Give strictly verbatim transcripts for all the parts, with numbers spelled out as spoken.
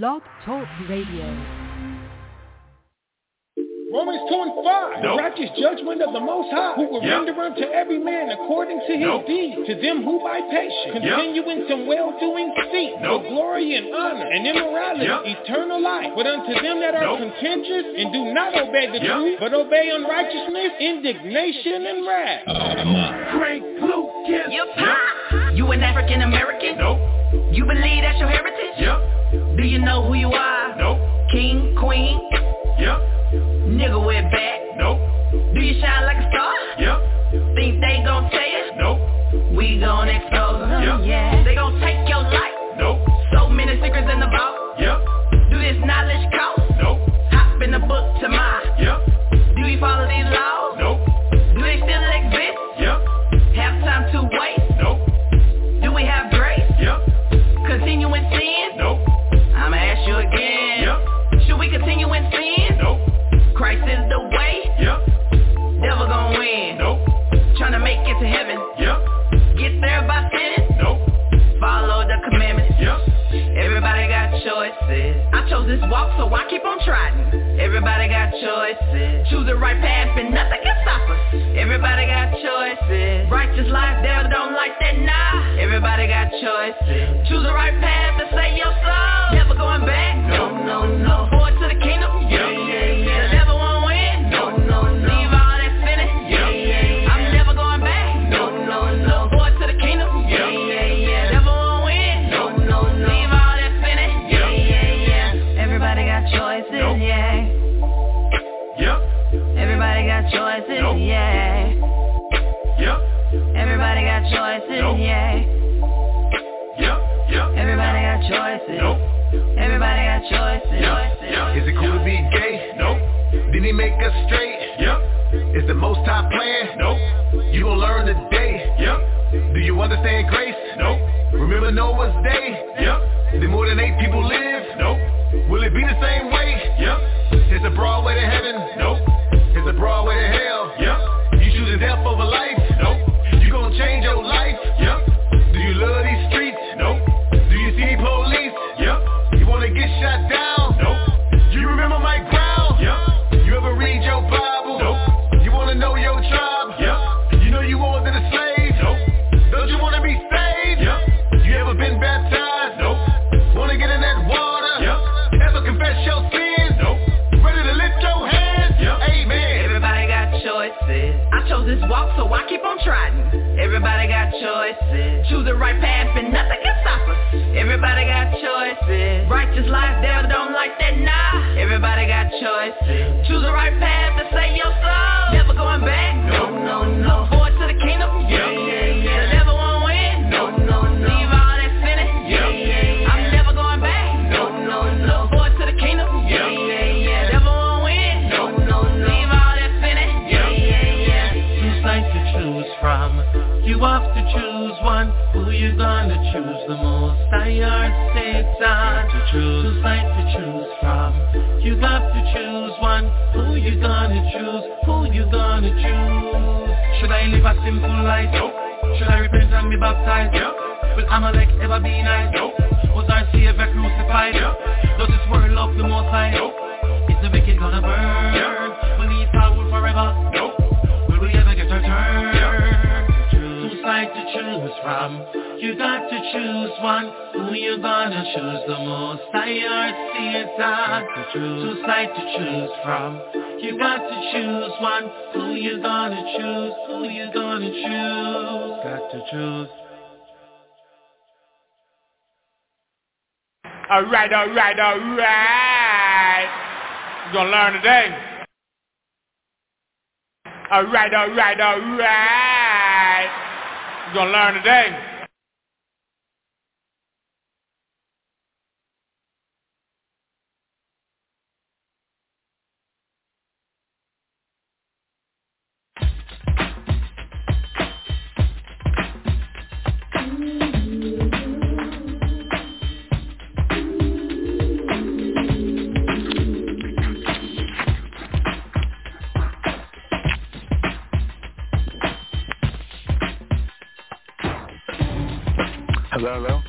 Love Talk Radio. Romans two and five. Nope. The righteous judgment of the Most High, who will yep. render unto every man according to his nope. deed. To them who by patience continue yep. in some well-doing seek nope. for glory and honor and immorality, yep. eternal life. But unto them that are nope. contentious and do not obey the yep. truth, but obey unrighteousness, indignation, and wrath. Uh, Frank Lucas. Yep. Yep. You an African American? Nope. You believe that's your heritage? Yep. Do you know who you are? Nope. King, queen? Yep. Nigga with back? Nope. Do you shine like a star? Yep. Think they gon' tell you? Nope. We gon' expose them. Yep. Yeah. They gon' take your life? Nope. So many secrets in the vault? Yep. Do this knowledge cost? Nope. Hop in the book to my? Yep. Do you follow these laws? Nope. Do they still exist? Yep. Have time to wait? Nope. Do we have grace? Yep. Continuing sin? Nope. I'ma ask you again. Yep. Should we continue in sin? Nope. Christ is the way. Yep. Devil gon' win. Nope. Tryna make it to heaven. Yep. Get there by sinning. Nope. Follow the commandments. Yep. Everybody got choices. I chose this walk, so I keep on trotting. Everybody got choices. Choose the right path, and nothing can stop us. Everybody got choices. Righteous life, devil don't like that. Nah. Everybody got choices. Choose the right path and save your soul. Going back? No, no, no. Forward to the kingdom? Yeah, yeah, yeah. The devil won't win? No, no, no. Leave all that sinning? Yeah, yeah, yeah. I'm never going back? No, no, no. Forward to the kingdom? Yeah, yeah, yeah. The devil won't win? No, no, no. Leave all that sinning? Yeah, yeah, yeah. Everybody got choices, nope. yeah. Yep. Everybody got choices, nope. yeah. Yep. Everybody got choices, nope. yeah. Yep, yep. Everybody got choices. Nope. Everybody got choices. Yep. Yep. Is it cool to be gay? Nope. Did he make us straight? Yep. Is the Most High plan? Nope. You gon' learn today? Yep. Do you understand grace? Nope. Remember Noah's day? Yep. Did more than eight people live? Nope. Will it be the same way? Yep. Is a broad way to heaven? Nope. Is a broad way to hell? Yep. You choosing death over life? Nope. You gon' change your life? Yep. Do you love these streets? Nope. Do you see police? Yep. Get shot down? Nope. You remember Mike Brown? Yep. You ever read your Bible? Nope. You wanna know your tribe? Yep. You know you wasn't a slave? Nope. Don't you wanna be saved? Yep. You ever been baptized? Nope. Wanna get in that water? Yep. Ever confess your sins? Nope. Ready to lift your hands? Yep. Amen. Everybody got choices. I chose this walk, so I keep on trotting. Everybody got choices. Choose the right path and nothing can stop us. Everybody got choices. Righteous life, devil don't like that, nah. Everybody got choices. Choose the right path to save your soul. Never going back. No, no, no. Forward to the kingdom. Yeah, yeah, yeah. The devil won't win. No, no, no. Leave all that sinning. Yeah, yeah, yeah. I'm never going back. No, no, no. Forward to the kingdom. Yeah, yeah, yeah. The devil won't win. No, no, no. Leave all that sinning. Yeah, yeah, yeah. Two sides to choose from. You have to choose one. Who you gonna choose the most? Satan. To choose, who's like to choose from? You got to choose one. Who you gonna choose? Who you gonna choose? Should I live a simple life? Nope. Should I repent and be baptized? Yep. Will Amalek ever be nice? Nope. Was our Savior crucified? Yep. Does this world love the Most High? Nope. Is the wicked gonna burn? Yep. Will he rule forever? Nope. Will we ever get our turn? Yep. Who's like to choose from? You got to choose one. Who you gonna choose the most? I heard Satan. Two sides to choose from. You got to choose one. Who you gonna choose? Who you gonna choose? Got to choose. All right, all right, all right. You're gonna learn today. All right, all right, all right. You're gonna learn today. Hello, hello.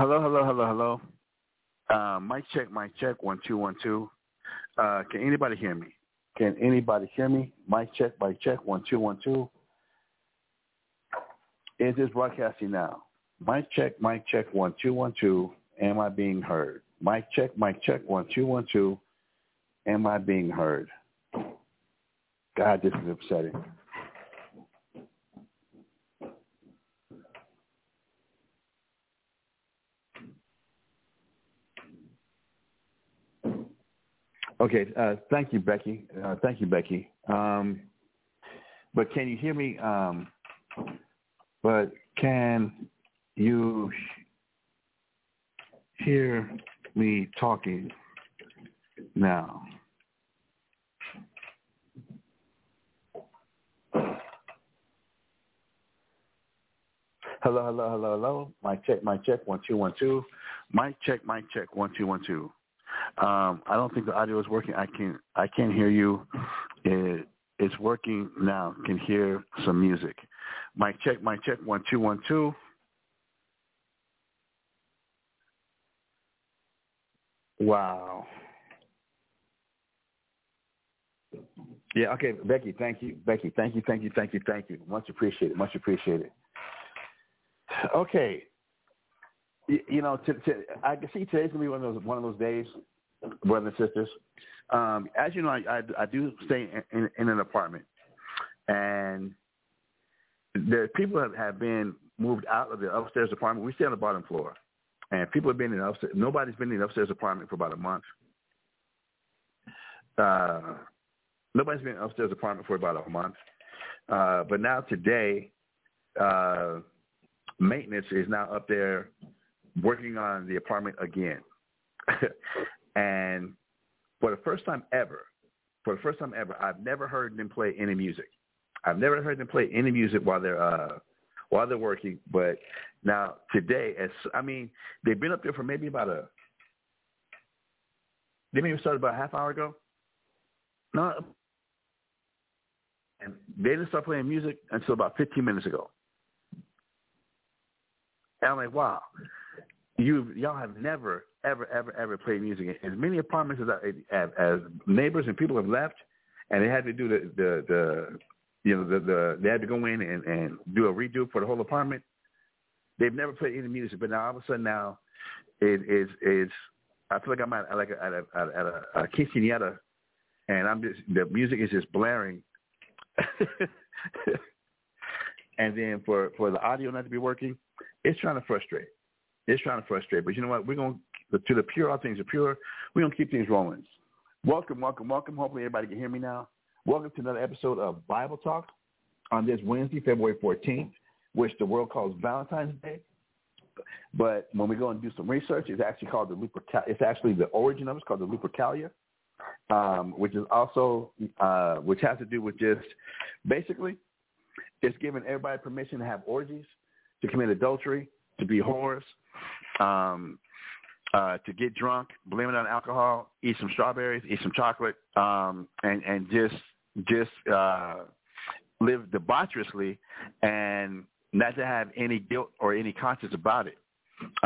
Hello, hello, hello, hello. Uh, mic check, mic check, one, two, one, two. Uh, can anybody hear me? Can anybody hear me? Mic check, mic check, one, two, one, two. Is this broadcasting now? Mic check, mic check, one, two, one, two. Am I being heard? Mic check, mic check, one, two, one, two. Am I being heard? God, this is upsetting. Okay, uh, thank you, Becky. Uh, thank you, Becky. Um, but can you hear me? Um, but can you hear me talking now? Hello, hello, hello, hello. Mic check, mic check, one, two, one, two. Mic check, mic check, one, two, one, two. Um, I don't think the audio is working. I can I can't hear you. It, it's working now. Can hear some music. Mic check, mic check, one, two, one, two. Wow. Yeah, okay, Becky, thank you. Becky, thank you, thank you, thank you, thank you. Much appreciated, much appreciated. Okay. You know, to, to, I can see today's gonna be one of those one of those days, brothers and sisters. Um, as you know, I, I, I do stay in, in, in an apartment, and there people have, have been moved out of the upstairs apartment. We stay on the bottom floor, and people have been in the upstairs. Nobody's been in the upstairs apartment for about a month. Uh, nobody's been in the upstairs apartment for about a month, uh, but now today, uh, maintenance is now up there working on the apartment again. And for the first time ever, for the first time ever, I've never heard them play any music. I've never heard them play any music while they're uh, while they're working. But now today, as I mean, they've been up there for maybe about a they maybe started about a half hour ago. No, and they didn't start playing music until about fifteen minutes ago. And I'm like, wow. You, y'all have never, ever, ever, ever played music. As many apartments as, as, as neighbors and people have left, and they had to do the, the, the you know, the, the they had to go in and, and do a redo for the whole apartment. They've never played any music, but now all of a sudden now, it is is I feel like I'm at like a, at a at a, a quinceañera, and I'm just the music is just blaring, and then for, for the audio not to be working, it's trying to frustrate. It's trying to frustrate, but you know what? We're going to, to the pure, all things are pure. We're going to keep things rolling. Welcome, welcome, welcome. Hopefully everybody can hear me now. Welcome to another episode of Bible Talk on this Wednesday, February fourteenth, which the world calls Valentine's Day. But when we go and do some research, it's actually called the Lupercalia. It's actually the origin of it. It's called the Lupercalia, um, which is also, uh, which has to do with just basically it's giving everybody permission to have orgies, to commit adultery, to be whores, um, uh, to get drunk, blame it on alcohol, eat some strawberries, eat some chocolate, um, and, and just just uh, live debaucherously and not to have any guilt or any conscience about it.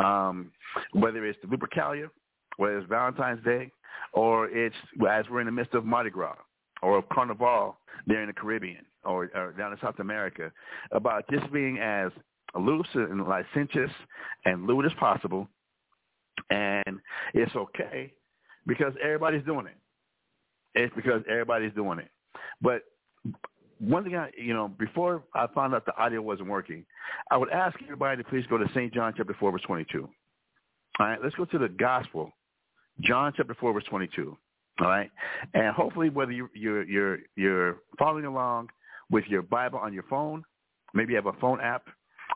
Um, whether it's the Lupercalia, whether it's Valentine's Day, or it's as we're in the midst of Mardi Gras or of Carnival there in the Caribbean or, or down in South America, about just being as loose and licentious and lewd as possible, and it's okay because everybody's doing it. It's because everybody's doing it. But one thing I, you know, before I found out the audio wasn't working, I would ask everybody to please go to Saint John chapter four, verse twenty-two. All right, let's go to the gospel, John chapter four, verse twenty-two. All right, and hopefully whether you, you're you're you're following along with your Bible on your phone, maybe you have a phone app.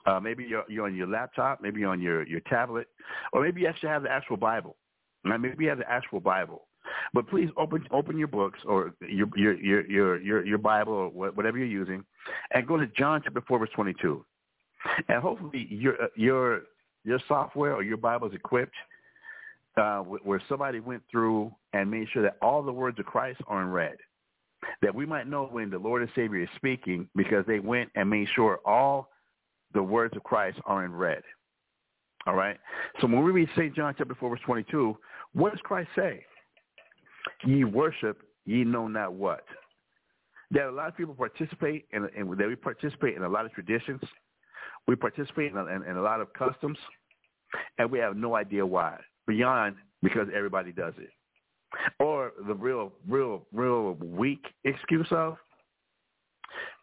Uh, maybe you're, you're on your laptop, maybe you're on your, your tablet, or maybe you actually have the actual Bible. Right? Maybe you have the actual Bible. But please open open your books or your your your your, your Bible or whatever you're using, and go to John chapter four, verse twenty-two. And hopefully your your your software or your Bible is equipped uh, where somebody went through and made sure that all the words of Christ are in red, that we might know when the Lord and Savior is speaking because they went and made sure all the words of Christ are in red. All right. So when we read Saint John chapter four, verse twenty-two, what does Christ say? Ye worship, ye know not what. That a lot of people participate in, and that we participate in a lot of traditions. We participate in a, in, in a lot of customs, and we have no idea why. Beyond because everybody does it, or the real, real, real weak excuse of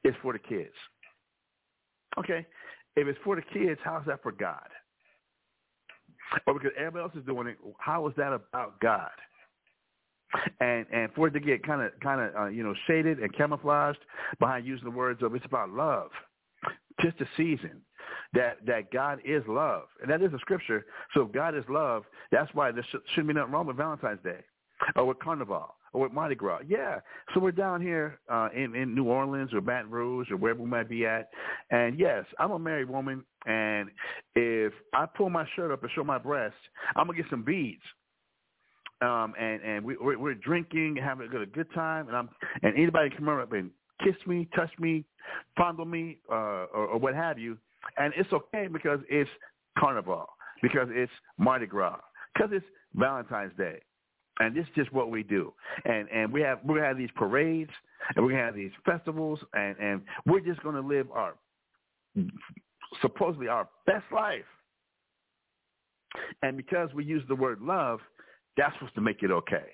it's for the kids. Okay, if it's for the kids, how's that for God? Or because everybody else is doing it, how is that about God? And and for it to get kind of kind of uh, you know shaded and camouflaged behind using the words of it's about love, just a season that that God is love, and that is a scripture. So if God is love, that's why there sh- shouldn't be nothing wrong with Valentine's Day, or with Carnival, or with Mardi Gras. Yeah, so we're down here uh, in in New Orleans or Baton Rouge or wherever we might be at, and yes, I'm a married woman, and if I pull my shirt up and show my breast, I'm gonna get some beads. Um, and, and we, we're, we're drinking, having a good, a good time, and I'm and anybody can come up and kiss me, touch me, fondle me, uh, or, or what have you, and it's okay because it's Carnival, because it's Mardi Gras, because it's Valentine's Day, and this is just what we do. And and we have we have these parades, and we have these festivals, and, and we're just going to live our supposedly our best life. And because we use the word love, that's supposed to make it okay.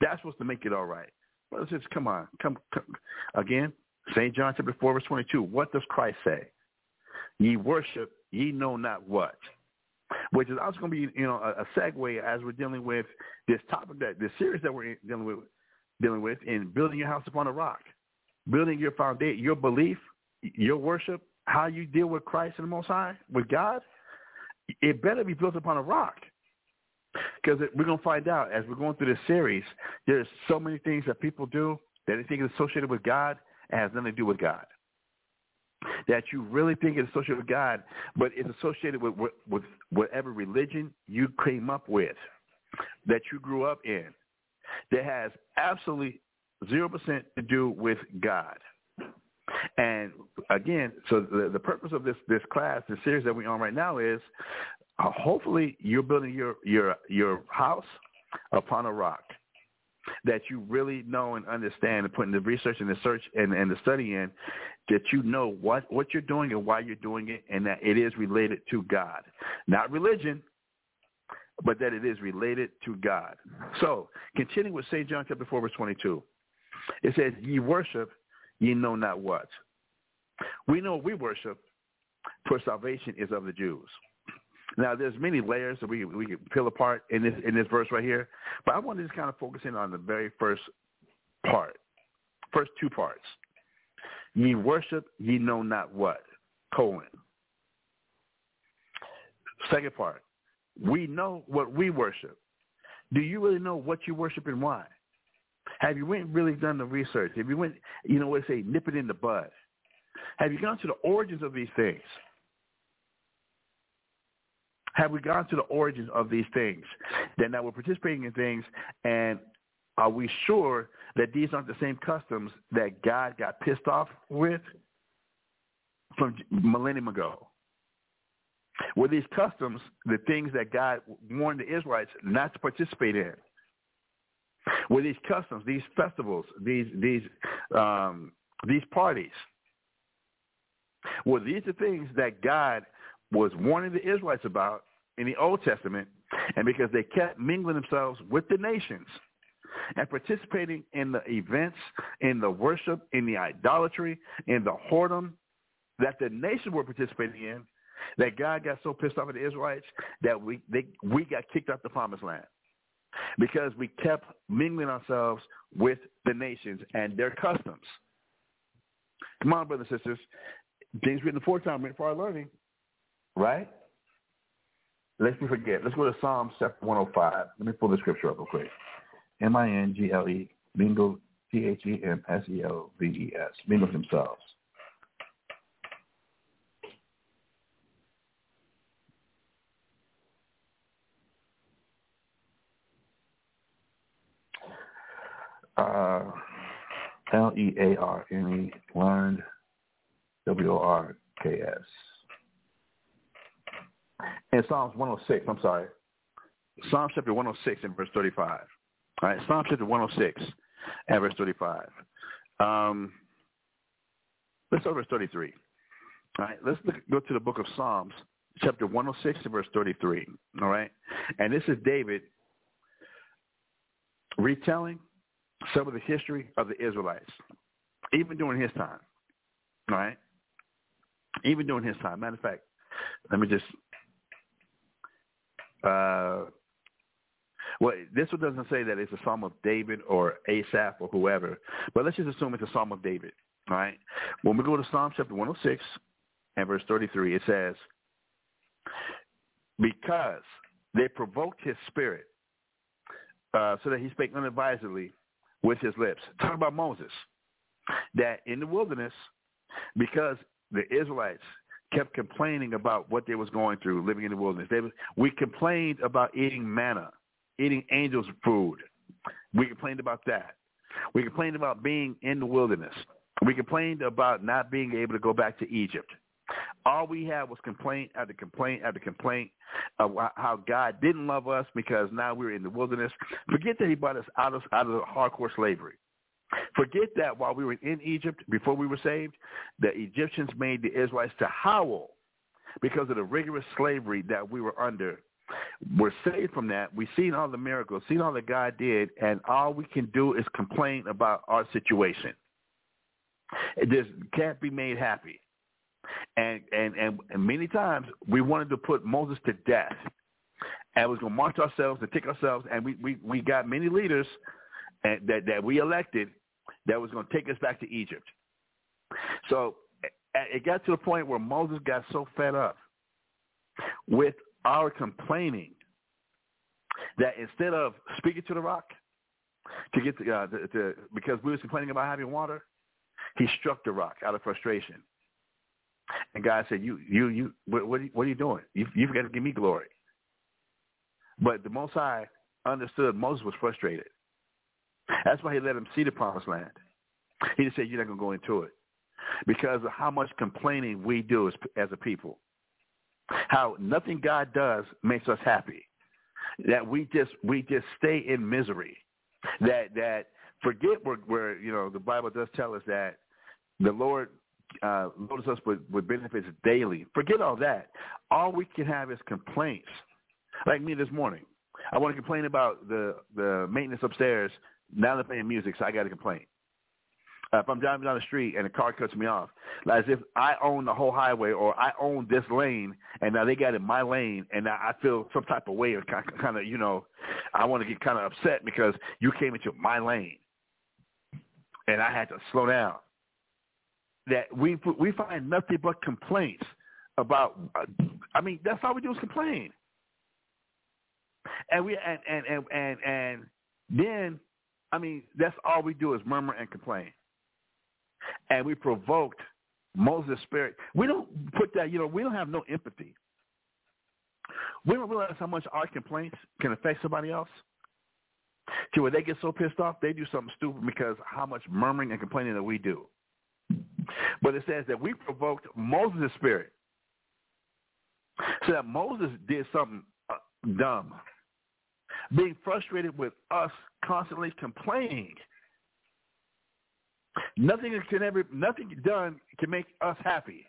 That's supposed to make it all right. Well, it's just, come on. Come, come. Again, Saint John chapter four, verse twenty-two. What does Christ say? Ye worship, ye know not what. Which is also going to be, you know, a, a segue as we're dealing with this topic, that this series that we're dealing with, dealing with in building your house upon a rock, building your foundation, your belief, your worship, how you deal with Christ and the Most High, with God. It better be built upon a rock. Because we're going to find out as we're going through this series, there's so many things that people do that they think is associated with God and has nothing to do with God. That you really think is associated with God, but it's associated with, with, with whatever religion you came up with, that you grew up in, that has absolutely zero percent to do with God. And again, so the, the purpose of this, this class, this series that we're on right now is, Uh, hopefully, you're building your, your your house upon a rock that you really know and understand, and putting the research and the search and, and the study in, that you know what, what you're doing and why you're doing it, and that it is related to God. Not religion, but that it is related to God. So, continuing with Saint John chapter four, verse twenty-two, it says, ye worship, ye know not what. We know we worship, for salvation is of the Jews. Now, there's many layers that we we can peel apart in this in this verse right here, but I want to just kind of focus in on the very first part, first two parts. Ye worship, ye know not what, colon. Second part, we know what we worship. Do you really know what you worship and why? Have you went really done the research? Have you went, you know what they say, nip it in the bud? Have you gone to the origins of these things? Have we gone to the origins of these things? Then that we're participating in things, and are we sure that these aren't the same customs that God got pissed off with from millennium ago? Were these customs the things that God warned the Israelites not to participate in? Were these customs, these festivals, these these um, these parties, were these the things that God was warning the Israelites about in the Old Testament, and because they kept mingling themselves with the nations and participating in the events, in the worship, in the idolatry, in the whoredom that the nations were participating in, that God got so pissed off at the Israelites that we they, we got kicked out the promised land because we kept mingling ourselves with the nations and their customs. Come on, brothers and sisters. Things written aforetime, written for our learning. Right? Let's not forget. Let's go to Psalms chapter one oh five. Let me pull the scripture up real quick. M I N G L E, Mingle, T H E M S E L V E S, Mingles themselves. Uh, L E A R N E, learned, W O R K S. in Psalms one oh six. I'm sorry. Psalms chapter one oh six and verse thirty-five. All right, Psalms chapter one oh six and verse thirty-five. Um, let's start verse thirty-three. All right, let's look, go to the book of Psalms, chapter one oh six and verse thirty-three. All right, and this is David retelling some of the history of the Israelites, even during his time. All right, even during his time. Matter of fact, let me just. Uh, well, this one doesn't say that it's a Psalm of David or Asaph or whoever, but let's just assume it's a Psalm of David. All right. When we go to Psalm chapter one oh six and verse thirty-three, it says, because they provoked his spirit uh, so that he spake unadvisedly with his lips. Talk about Moses, that in the wilderness, because the Israelites kept complaining about what they was going through, living in the wilderness. They was, we complained about eating manna, eating angels' food. We complained about that. We complained about being in the wilderness. We complained about not being able to go back to Egypt. All we had was complaint after complaint after complaint of how God didn't love us because now we were in the wilderness. Forget that he brought us out of, out of hardcore slavery. Forget that while we were in Egypt, before we were saved, the Egyptians made the Israelites to howl because of the rigorous slavery that we were under. We're saved from that. We've seen all the miracles, seen all that God did, and all we can do is complain about our situation. It just can't be made happy. And, and, and, and many times we wanted to put Moses to death, and we was going to march ourselves and take ourselves, and we, we, we got many leaders and that, that we elected that was going to take us back to Egypt. So it got to the point where Moses got so fed up with our complaining that instead of speaking to the rock to get to, uh, to, to because we was complaining about having water, he struck the rock out of frustration. And God said, "You, you, you, what, what, are, you, what are you doing? You, you've got to give me glory." But the Most High understood Moses was frustrated. That's why he let him see the promised land. He just said, you're not going to go into it because of how much complaining we do as, as a people, how nothing God does makes us happy, that we just we just stay in misery, that that forget where, where you know, the Bible does tell us that the Lord uh, loads us with, with benefits daily. Forget all that. All we can have is complaints. Like me this morning. I want to complain about the, the maintenance upstairs. Now they're playing music, so I got to complain. Uh, if I'm driving down the street and a car cuts me off, as if I own the whole highway or I own this lane, and now they got in my lane, and now I feel some type of way or kind of, kind of you know, I want to get kind of upset because you came into my lane, and I had to slow down. That we we find nothing but complaints about. I mean, that's all we do is complain, and we and and and and, and then. I mean, that's all we do is murmur and complain. And we provoked Moses' spirit. We don't put that, you know, we don't have no empathy. We don't realize how much our complaints can affect somebody else. See, when they get so pissed off, they do something stupid because how much murmuring and complaining that we do. But it says that we provoked Moses' spirit. So that Moses did something dumb. Being frustrated with us constantly complaining. Nothing can ever, nothing done can make us happy.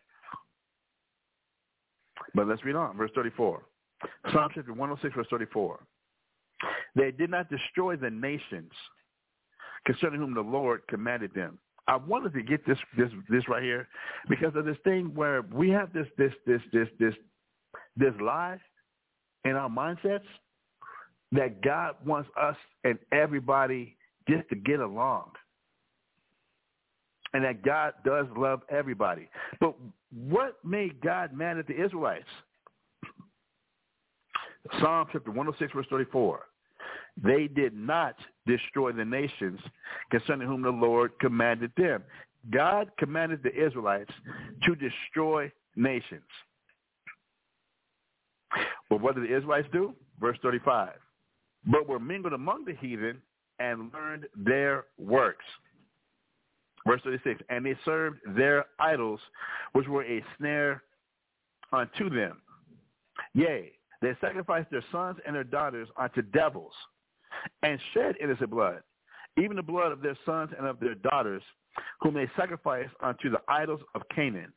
But let's read on, verse thirty-four. Psalm chapter one oh six, verse thirty-four. They did not destroy the nations concerning whom the Lord commanded them. I wanted to get this this this right here because of this thing where we have this this this this this this lie in our mindsets. That God wants us and everybody just to get along. And that God does love everybody. But what made God mad at the Israelites? Psalm chapter one oh six, verse thirty-four. They did not destroy the nations concerning whom the Lord commanded them. God commanded the Israelites to destroy nations. But what did the Israelites do? Verse thirty-five. But were mingled among the heathen and learned their works. Verse thirty-six, and they served their idols, which were a snare unto them. Yea, they sacrificed their sons and their daughters unto devils and shed innocent blood, even the blood of their sons and of their daughters, whom they sacrificed unto the idols of Canaan.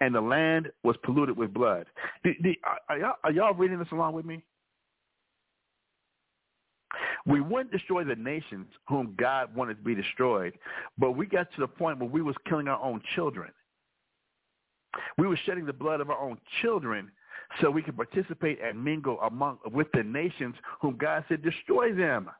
And the land was polluted with blood. The, the, are, y'all, are y'all reading this along with me? We wouldn't destroy the nations whom God wanted to be destroyed, but we got to the point where we was killing our own children. We were shedding the blood of our own children so we could participate and mingle among with the nations whom God said destroy them.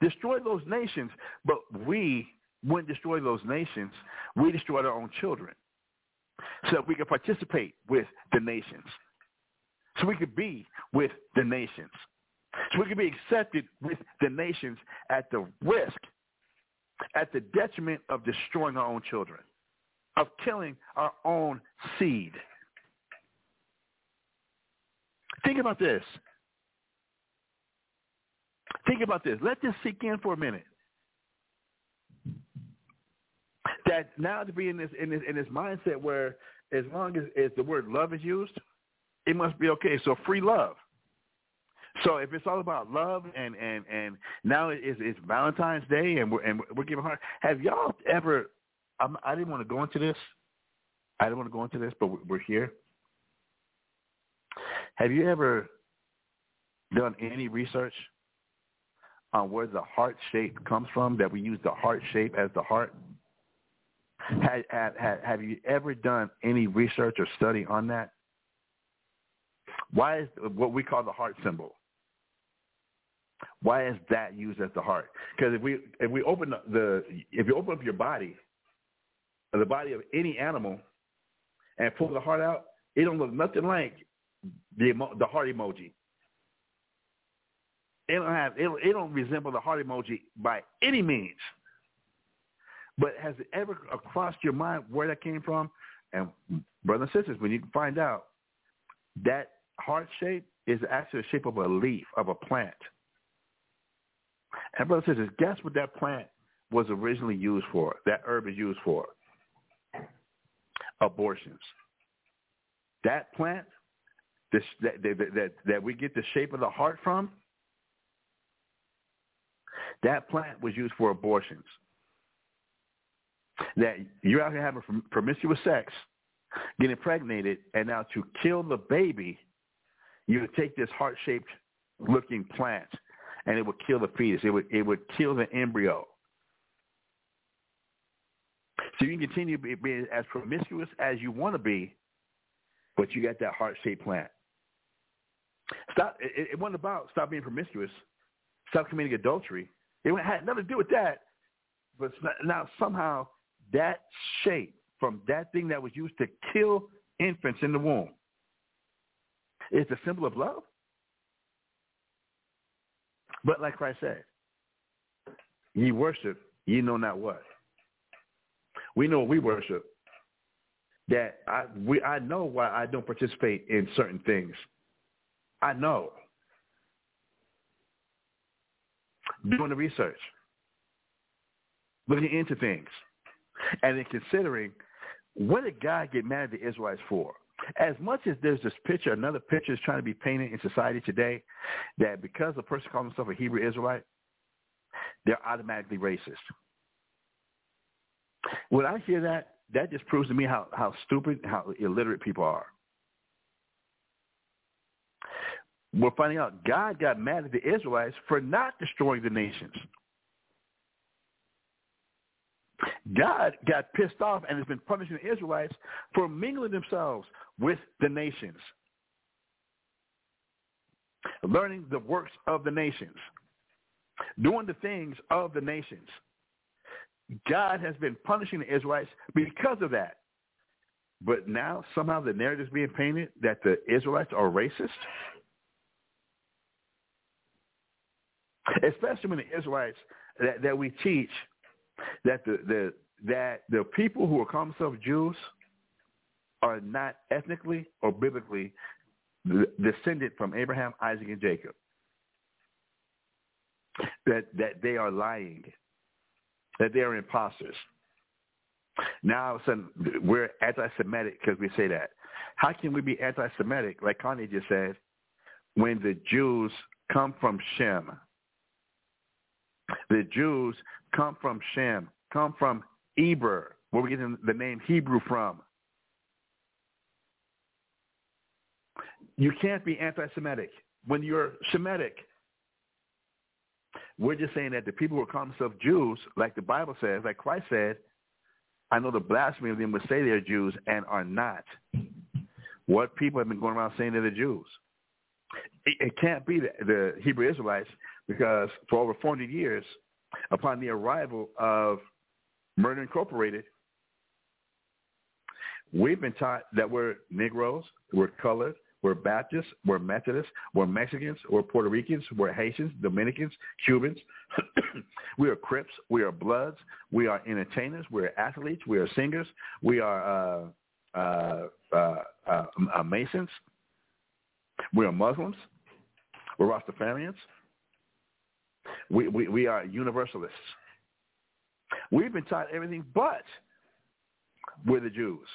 Destroy those nations, but we wouldn't destroy those nations. We destroyed our own children so we could participate with the nations, so we could be with the nations, so we could be accepted with the nations at the risk, at the detriment of destroying our own children, of killing our own seed. Think about this. Think about this. Let this sink in for a minute. That now to be in this in this in this mindset where as long as, as the word love is used, it must be okay. So free love. So if it's all about love and and, and now it's, it's Valentine's Day and we're and we're giving heart. Have y'all ever? I'm, I didn't want to go into this. I didn't want to go into this, but we're here. Have you ever done any research on where the heart shape comes from? That we use the heart shape as the heart. Have, have, have you ever done any research or study on that? Why is what we call the heart symbol? Why is that used as the heart? Because if we if we open the if you open up your body, the body of any animal, and pull the heart out, it don't look nothing like the the heart emoji. It don't have it, it don't resemble the heart emoji by any means. But has it ever crossed your mind where that came from? And brothers and sisters, when you find out, that heart shape is actually the shape of a leaf, of a plant. And brothers and sisters, guess what that plant was originally used for, that herb is used for? Abortions. That plant this, that, that, that, that we get the shape of the heart from, that plant was used for abortions. That you're out here having promiscuous sex, getting impregnated, and now to kill the baby, you would take this heart-shaped looking plant, and it would kill the fetus. It would it would kill the embryo. So you can continue being as promiscuous as you want to be, but you got that heart-shaped plant. Stop. It, it wasn't about stop being promiscuous, stop committing adultery. It had nothing to do with that. But now somehow that shape from that thing that was used to kill infants in the womb is the symbol of love. But like Christ said, ye worship, ye know not what. We know what we worship. That I we I know why I don't participate in certain things. I know. Doing the research. Looking into things. And then considering, what did God get mad at the Israelites for? As much as there's this picture, another picture is trying to be painted in society today, that because a person calls himself a Hebrew Israelite, they're automatically racist. When I hear that, that just proves to me how, how stupid, how illiterate people are. We're finding out God got mad at the Israelites for not destroying the nations. God got pissed off and has been punishing the Israelites for mingling themselves with the nations, learning the works of the nations, doing the things of the nations. God has been punishing the Israelites because of that. But now somehow the narrative is being painted that the Israelites are racist, especially when the Israelites that, that we teach That the, the that the people who are calling themselves Jews are not ethnically or biblically descended from Abraham, Isaac, and Jacob. That that they are lying. That they are imposters. Now all of a sudden we're anti-Semitic because we say that. How can we be anti-Semitic, like Kanye just said, when the Jews come from Shem? The Jews come from Shem, come from Eber, where we get the name Hebrew from. You can't be anti-Semitic when you're Shemitic. We're just saying that the people who call themselves Jews, like the Bible says, like Christ said, I know the blasphemy of them would say they're Jews and are not. What people have been going around saying they're the Jews? It, it can't be the, the Hebrew Israelites, because for over four hundred years, upon the arrival of Murder Incorporated, we've been taught that we're Negroes, we're colored, we're Baptists, we're Methodists, we're Mexicans, we're Puerto Ricans, we're Haitians, Dominicans, Cubans. We are Crips, we are Bloods, we are entertainers, we are athletes, we are singers, we are uh, uh, uh, uh, uh, Masons, we are Muslims, we're Rastafarians, we, we, we are Universalists. We've been taught everything but we're the Jews.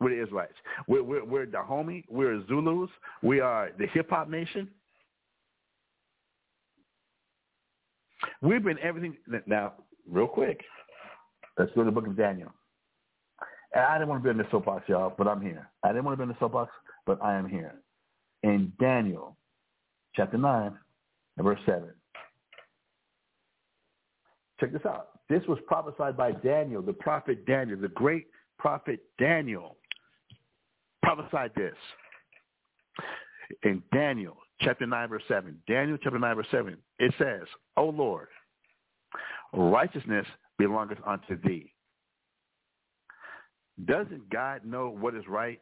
We're the Israelites. We're, we're, we're Dahomey. We're Zulus. We are the hip-hop nation. We've been everything. Now, real quick, let's go to the book of Daniel. And I didn't want to be in the soapbox, y'all, but I'm here. I didn't want to be in the soapbox, but I am here. In Daniel, chapter nine, and verse seven. Check this out. This was prophesied by Daniel, the prophet Daniel, the great prophet Daniel. Prophesied this in Daniel chapter nine verse seven. Daniel chapter nine verse seven. It says, "O Lord, righteousness belongeth unto thee." Doesn't God know what is right,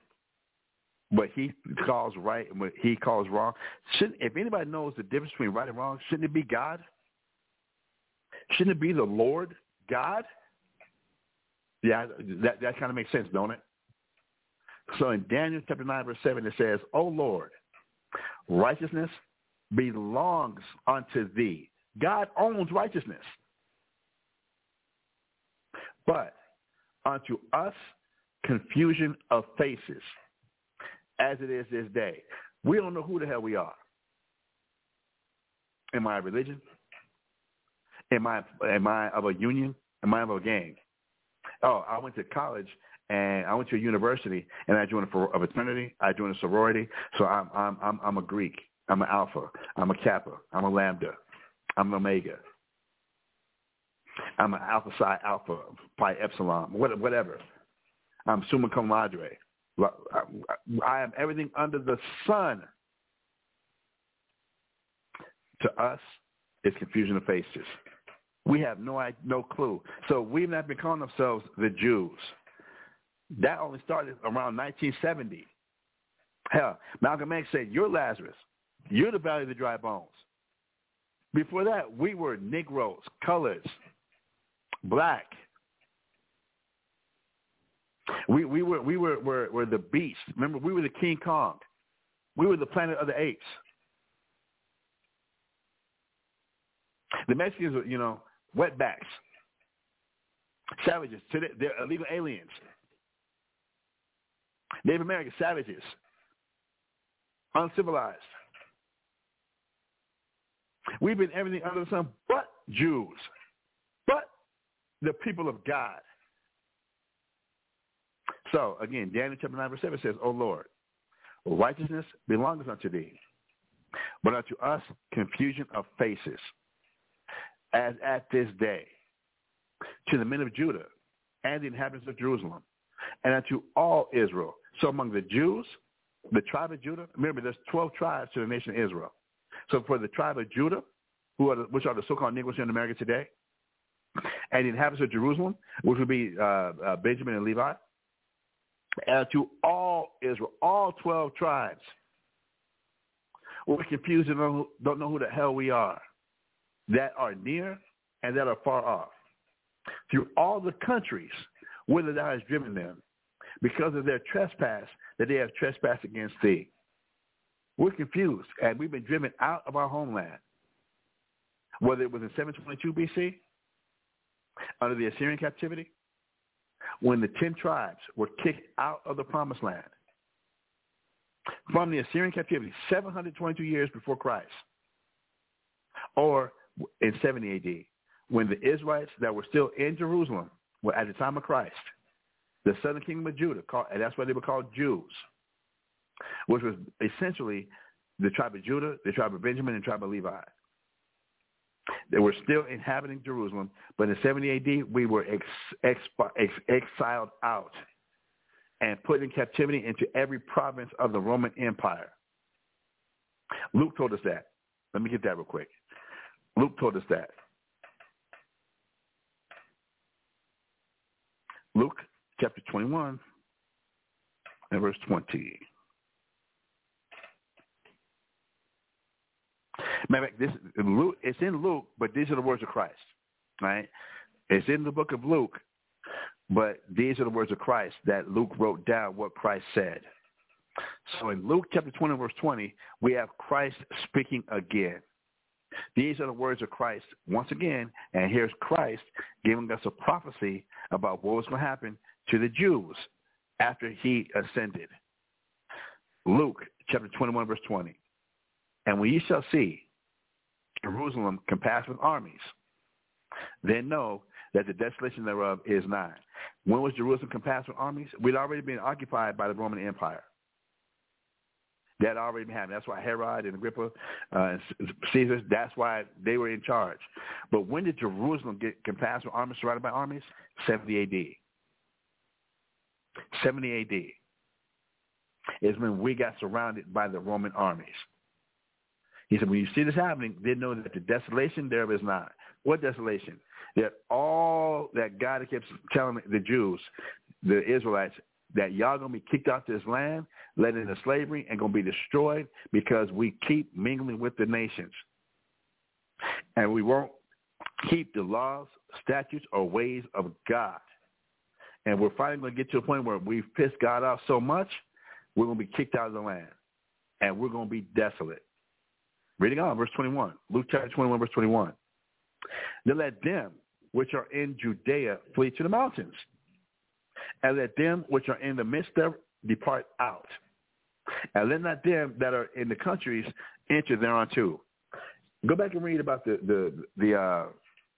what He calls right, and what He calls wrong? Shouldn't, if anybody knows the difference between right and wrong, shouldn't it be God? Shouldn't it be the Lord God? Yeah, that, that kind of makes sense, don't it? So in Daniel chapter nine, verse seven, it says, O Lord, righteousness belongs unto thee. God owns righteousness. But unto us confusion of faces, as it is this day. We don't know who the hell we are. Am I a religion? Am I, am I of a union? Am I of a gang? Oh, I went to college and I went to a university and I joined a fraternity. I joined a sorority. So I'm I'm I'm I'm a Greek. I'm an Alpha. I'm a Kappa. I'm a Lambda. I'm an Omega. I'm an Alpha Psi Alpha Pi Epsilon. Whatever. I'm summa cum laude. I am everything under the sun. To us, it's confusion of faces. We have no no clue. So we've not been calling ourselves the Jews. That only started around nineteen seventy. Hell, Malcolm X said, you're Lazarus. You're the valley of the dry bones. Before that, we were Negroes, colors, black. We we were we were, were, were the beast. Remember, we were the King Kong. We were the Planet of the Apes. The Mexicans were, you know, wetbacks, savages. They're illegal aliens. Native American savages, uncivilized. We've been everything under the sun but Jews, but the people of God. So, again, Daniel chapter nine verse seven says, O Lord, righteousness belongeth unto thee, but unto us confusion of faces, as at this day, to the men of Judah and the inhabitants of Jerusalem, and unto all Israel. So among the Jews, the tribe of Judah, remember there's twelve tribes to the nation of Israel. So for the tribe of Judah, who are the, which are the so-called Negroes here in America today, and the inhabitants of Jerusalem, which would be uh, uh, Benjamin and Levi, and to all Israel, all twelve tribes, we're confused and don't, don't know who the hell we are, that are near and that are far off, through all the countries whither thou hast driven them, because of their trespass that they have trespassed against thee. We're confused, and we've been driven out of our homeland, whether it was in seven twenty-two B C, under the Assyrian captivity, when the ten tribes were kicked out of the promised land, from the Assyrian captivity, seven hundred twenty-two years before Christ, or in seventy A D, when the Israelites that were still in Jerusalem were at the time of Christ, the southern kingdom of Judah, called, and that's why they were called Jews, which was essentially the tribe of Judah, the tribe of Benjamin, and the tribe of Levi. They were still inhabiting Jerusalem, but in seventy A D, we were ex, ex, ex, exiled out and put in captivity into every province of the Roman Empire. Luke told us that. Let me get that real quick. Luke told us that. Luke chapter twenty-one and verse twenty. Matter of fact, this Luke, it's in Luke, but these are the words of Christ, right? It's in the book of Luke, but these are the words of Christ that Luke wrote down what Christ said. So in Luke chapter twenty, verse twenty, we have Christ speaking again. These are the words of Christ once again, and here's Christ giving us a prophecy about what was going to happen to the Jews after he ascended. Luke chapter twenty-one, verse twenty. And when ye shall see Jerusalem compassed with armies, then know that the desolation thereof is nigh. When was Jerusalem compassed with armies? We'd already been occupied by the Roman Empire. That had already been happening. That's why Herod and Agrippa uh, and Caesar, that's why they were in charge. But when did Jerusalem get compassed with armies, surrounded by armies? seventy A D seventy A D is when we got surrounded by the Roman armies. He said, when you see this happening, then know that the desolation thereof is not. What desolation? That all that God kept telling the Jews, the Israelites, that y'all going to be kicked out this land, led into slavery, and going to be destroyed because we keep mingling with the nations. And we won't keep the laws, statutes, or ways of God. And we're finally going to get to a point where we've pissed God off so much, we're going to be kicked out of the land. And we're going to be desolate. Reading on, verse twenty-one, Luke chapter twenty-one, verse twenty-one. Then let them which are in Judea flee to the mountains, and let them which are in the midst thereof depart out, and let not them that are in the countries enter thereunto. Go back and read about the the the, uh,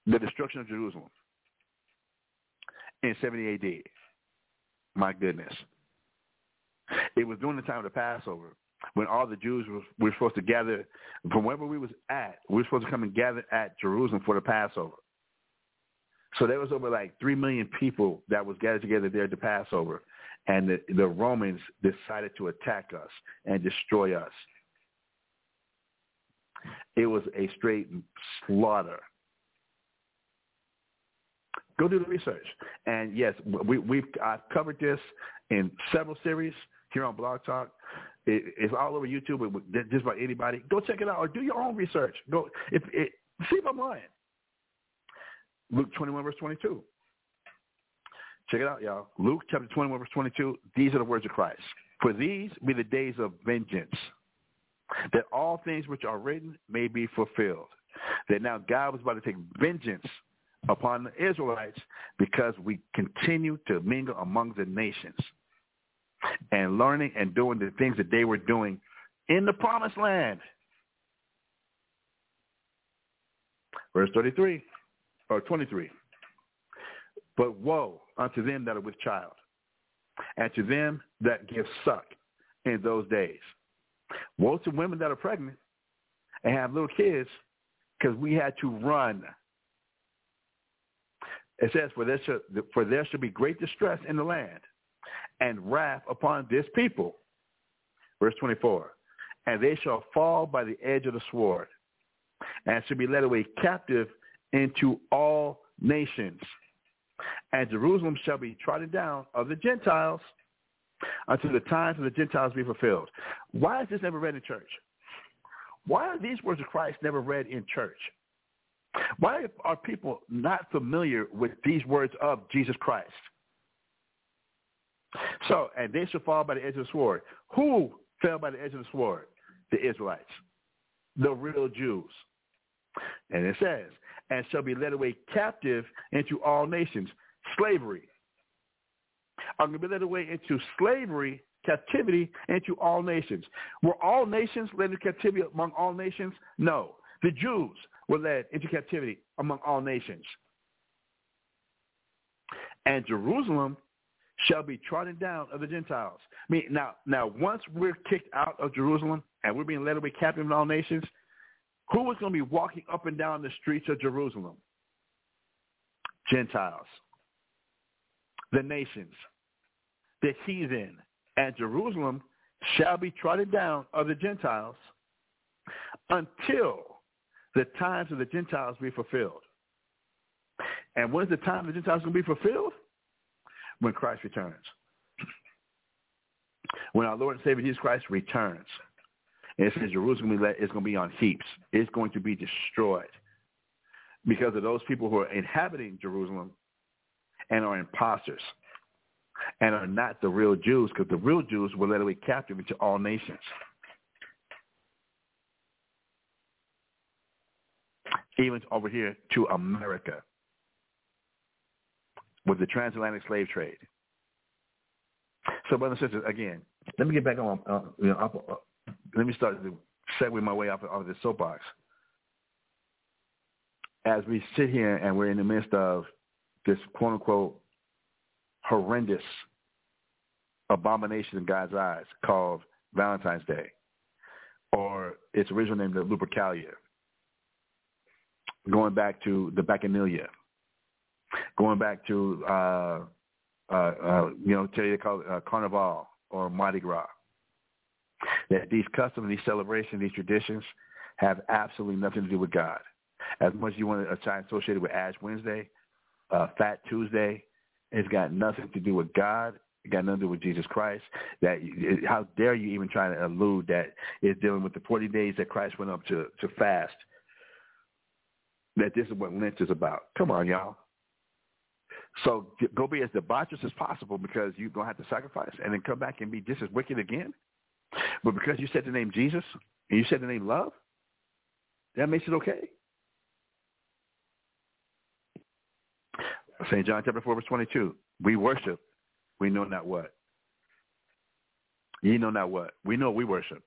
the destruction of Jerusalem in seventy A D. My goodness, it was during the time of the Passover, when all the Jews were, were supposed to gather from wherever we was at, we were supposed to come and gather at Jerusalem for the Passover. So there was over like three million people that was gathered together there at the Passover, and the, the Romans decided to attack us and destroy us. It was a straight slaughter. Go do the research. And yes, we, we've I've covered this in several series here on Blog Talk. It, it's all over YouTube. It, just about anybody. Go check it out or do your own research. Go if it, see if I'm lying. Luke twenty-one, verse twenty-two. Check it out, y'all. Luke chapter twenty-one, verse twenty-two. These are the words of Christ. For these be the days of vengeance, that all things which are written may be fulfilled. That now God was about to take vengeance upon the Israelites because we continue to mingle among the nations and learning and doing the things that they were doing in the promised land. Verse thirty-three, or twenty-three. But woe unto them that are with child, and to them that give suck in those days. Woe to women that are pregnant and have little kids, because we had to run. It says, for there shall, for there shall be great distress in the land, and wrath upon this people. Verse twenty-four, and they shall fall by the edge of the sword, and shall be led away captive into all nations. And Jerusalem shall be trodden down of the Gentiles until the times of the Gentiles be fulfilled. Why is this never read in church? Why are these words of Christ never read in church? Why are people not familiar with these words of Jesus Christ? So, and they shall fall by the edge of the sword. Who fell by the edge of the sword? The Israelites, the real Jews. And it says, and shall be led away captive into all nations, slavery. I'm going to be led away into slavery captivity into all nations. Were all nations led into captivity among all nations? No. The Jews were led into captivity among all nations. And Jerusalem shall be trodden down of the Gentiles. I mean, now, now once we're kicked out of Jerusalem and we're being led away captive in all nations, who is going to be walking up and down the streets of Jerusalem? Gentiles, the nations, the heathen, and Jerusalem shall be trodden down of the Gentiles until the times of the Gentiles be fulfilled. And when is the time the Gentiles going to be fulfilled? When Christ returns. When our Lord and Savior Jesus Christ returns. And it says Jerusalem is going to be on heaps. It's going to be destroyed because of those people who are inhabiting Jerusalem and are imposters and are not the real Jews, because the real Jews were led away captive into all nations. Even over here to America with the transatlantic slave trade. So, brothers and sisters, again, let me get back on. Uh, you know, up, up, let me start to segue my way off of this soapbox. As we sit here and we're in the midst of this quote-unquote horrendous abomination in God's eyes called Valentine's Day, or its original name, the Lupercalia, going back to the Bacchanalia, going back to, uh, uh, uh, you know, today they call it uh, Carnival or Mardi Gras, that these customs, these celebrations, these traditions have absolutely nothing to do with God. As much as you want to try and associate it with Ash Wednesday, uh, Fat Tuesday, it's got nothing to do with God. It got nothing to do with Jesus Christ. That it, how dare you even try to allude that it's dealing with the forty days that Christ went up to, to fast, that this is what Lent is about. Come on, y'all. So go be as debaucherous as possible, because you're going to have to sacrifice and then come back and be just as wicked again. But because you said the name Jesus and you said the name love, that makes it okay. Saint John chapter four, verse twenty-two, we worship, we know not what. Ye know not what. We know we worship.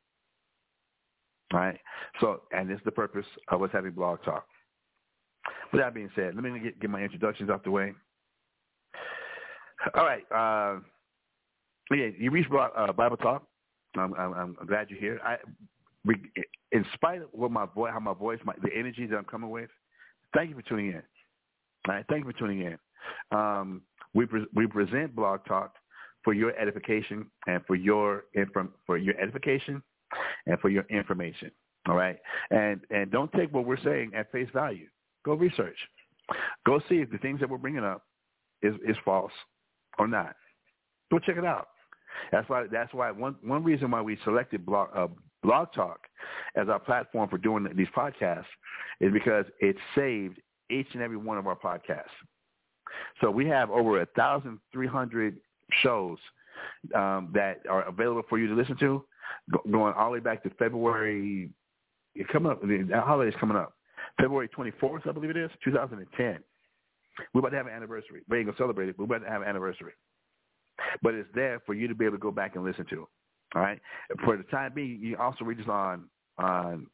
All right? So, and it's the purpose of us having blog talk. With that being said, let me get, get my introductions out the way. All right. Uh, yeah, you reached uh, Bible Talk. I'm, I'm, I'm glad you're here. I, in spite of what my voice, how my voice, my, the energy that I'm coming with, thank you for tuning in. All right, thank you for tuning in. Um, we pre- we present Blog Talk for your edification and for your inform- for your edification and for your information. All right, and and don't take what we're saying at face value. Go research. Go see if the things that we're bringing up is, is false or not. Go check it out. That's why that's why one one reason why we selected Blog uh, Blog Talk as our platform for doing these podcasts is because it saved each and every one of our podcasts. So we have over one thousand three hundred shows um, that are available for you to listen to, going all the way back to February. Coming up, the holiday's coming up, February twenty-fourth, I believe it is, two thousand ten. We're about to have an anniversary. We ain't going to celebrate it, but we're about to have an anniversary. But it's there for you to be able to go back and listen to. All right? For the time being, you also reach us on, on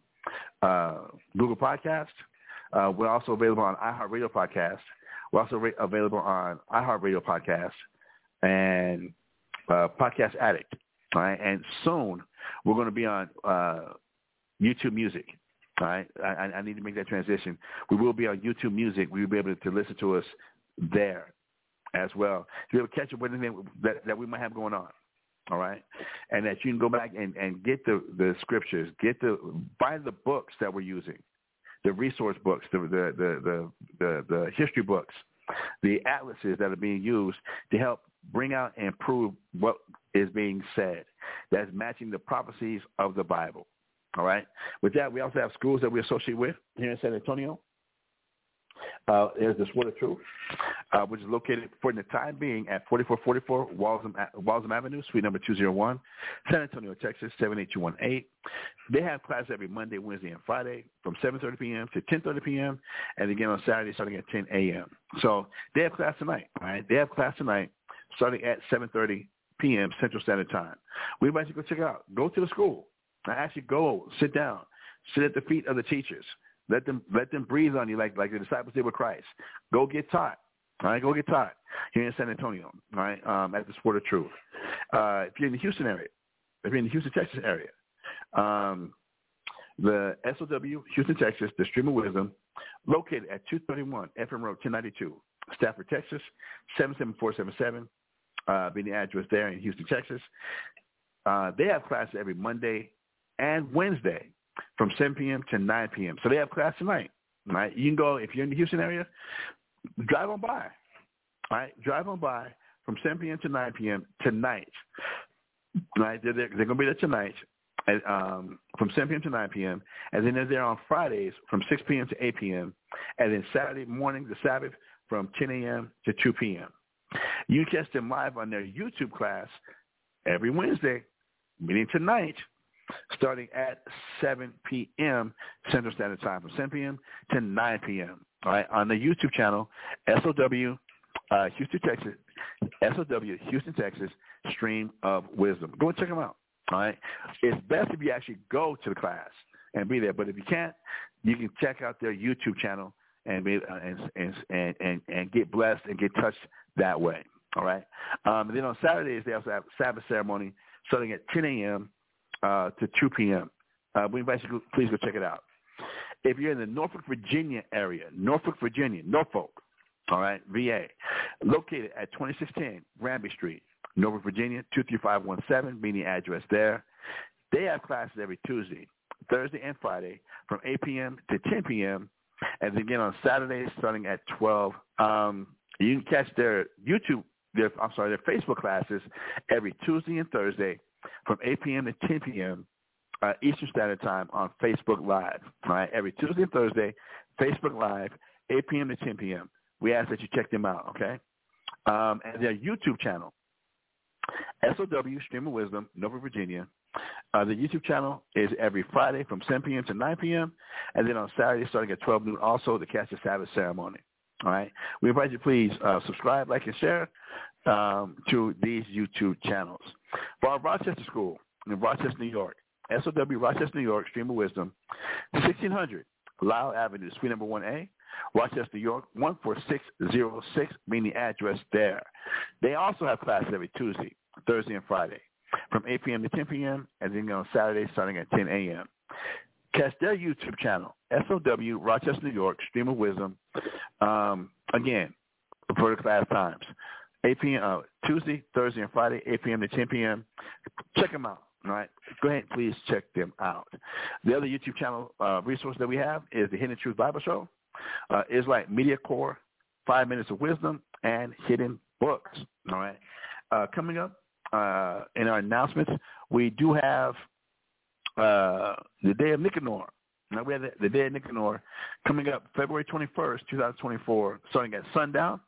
uh, Google Podcasts. Uh, we're also available on iHeartRadio Podcast. We're also re- available on iHeartRadio Podcast and uh, Podcast Addict. All right? And soon we're going to be on uh, YouTube Music. All right? I, I need to make that transition. We will be on YouTube Music. We will be able to, to listen to us there as well, to be able to catch up with anything that, that we might have going on. All right? And that you can go back and, and get the, the scriptures, get the buy the books that we're using. The resource books, the, the the the the history books, the atlases that are being used to help bring out and prove what is being said, that's matching the prophecies of the Bible. All right. With that, we also have schools that we associate with here in San Antonio. Uh, there's the Sword of Truth, uh, which is located for the time being at forty-four forty-four Walsham, Walsham Avenue, Suite Number two oh one, San Antonio, Texas seven eight two one eight. They have class every Monday, Wednesday, and Friday from seven thirty p.m. to ten thirty p.m. and again on Saturday starting at ten a.m. So they have class tonight. All right, they have class tonight starting at seven thirty p m. Central Standard Time. We might go check it out. Go to the school. Actually go sit down. Sit at the feet of the teachers. Let them let them breathe on you like, like the disciples did with Christ. Go get taught. All right, go get taught here in San Antonio, all right, um, at the Sword of Truth. Uh, if you're in the Houston area, if you're in the Houston, Texas area, um, the S O W Houston, Texas, the Stream of Wisdom, located at two thirty-one F M Road ten ninety-two, Stafford, Texas, seven seven four seven seven, uh, being the address there in Houston, Texas. Uh, they have classes every Monday and Wednesday from seven p m to nine p m So they have class tonight, right? You can go, if you're in the Houston area, drive on by, all right? Drive on by from seven p m to nine p m tonight, right? They're, they're, they're going to be there tonight and, um, from seven p m to nine p m And then they're there on Fridays from six p m to eight p m And then Saturday morning, the Sabbath, from ten a m to two p m You catch them live on their YouTube class every Wednesday, meaning tonight, starting at seven p m Central Standard Time, from seven p m to nine p m All right, on the YouTube channel, S O W uh, Houston, Texas, S O W Houston, Texas, Stream of Wisdom. Go and check them out. All right, it's best if you actually go to the class and be there. But if you can't, you can check out their YouTube channel and be, uh, and, and and and get blessed and get touched that way. All right. Um, and then on Saturdays they also have Sabbath ceremony starting at ten a m Uh, to two p m Uh, we invite you to please go check it out. If you're in the Norfolk, Virginia area, Norfolk, Virginia, Norfolk, all right, V A, located at twenty-six ten Granby Street, Norfolk, Virginia, two three five one seven, being the address there. They have classes every Tuesday, Thursday, and Friday from eight p m to ten p m And again on Saturdays starting at twelve. Um, you can catch their YouTube, their I'm sorry, their Facebook classes every Tuesday and Thursday from eight p m to ten p m Uh, Eastern Standard Time on Facebook Live, all right? Every Tuesday and Thursday, Facebook Live, eight p m to ten p m We ask that you check them out, okay? Um, and their YouTube channel, S O W Stream of Wisdom, Norfolk, Virginia. Uh, the YouTube channel is every Friday from seven p m to nine p m And then on Saturday, starting at twelve noon, also to catch the Sabbath ceremony, all right? We invite you, please, uh, subscribe, like, and share um, to these YouTube channels. For our Rochester School in Rochester, New York, S O W Rochester, New York, Stream of Wisdom, sixteen hundred Lyle Avenue, Suite Number one A, Rochester, New York, one four six zero six, being the address there. They also have classes every Tuesday, Thursday, and Friday from eight p m to ten p m, and then on Saturday starting at ten a m Catch their YouTube channel, S O W Rochester, New York, Stream of Wisdom, um, again, for the class times, eight p m Uh, Tuesday, Thursday, and Friday, eight p m to ten p m Check them out. All right, go ahead and please check them out. The other YouTube channel uh, resource that we have is the Hidden Truth Bible Show. Uh, it's like Media Core, Five Minutes of Wisdom, and Hidden Books. All right. Uh, coming up uh, in our announcements, we do have uh, the Day of Nicanor. Now we have the, the Day of Nicanor coming up February twenty-first, twenty twenty-four, starting at sundown,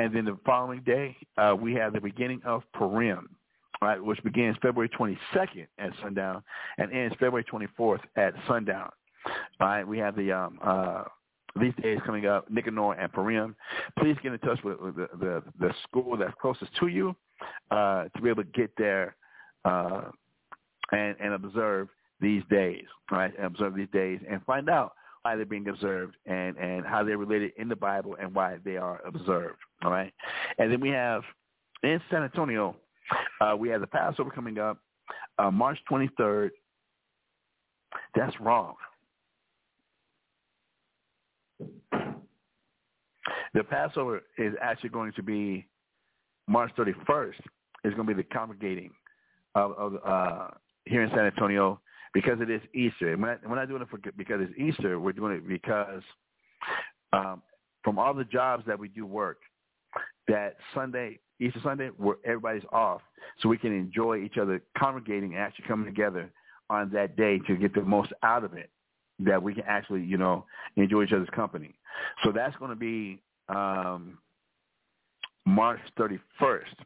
and then the following day uh, we have the beginning of Purim. Right, which begins February twenty-second at sundown and ends February twenty-fourth at sundown. All right, we have the um, uh, these days coming up, Nicanor and Purim. Please get in touch with, with the, the, the school that's closest to you uh, to be able to get there uh, and, and observe these days, right, and observe these days and find out why they're being observed and, and how they're related in the Bible and why they are observed, all right? And then we have in San Antonio, Uh, we have the Passover coming up, uh, March twenty-third. That's wrong. The Passover is actually going to be March thirty-first. It's going to be the congregating of, of uh, here in San Antonio because it is Easter. And we're not, we're not doing it for, because it's Easter. We're doing it because um, from all the jobs that we do work, that Sunday, Easter Sunday, where everybody's off, so we can enjoy each other congregating and actually coming together on that day to get the most out of it, that we can actually, you know, enjoy each other's company. So that's going to be um, March thirty-first,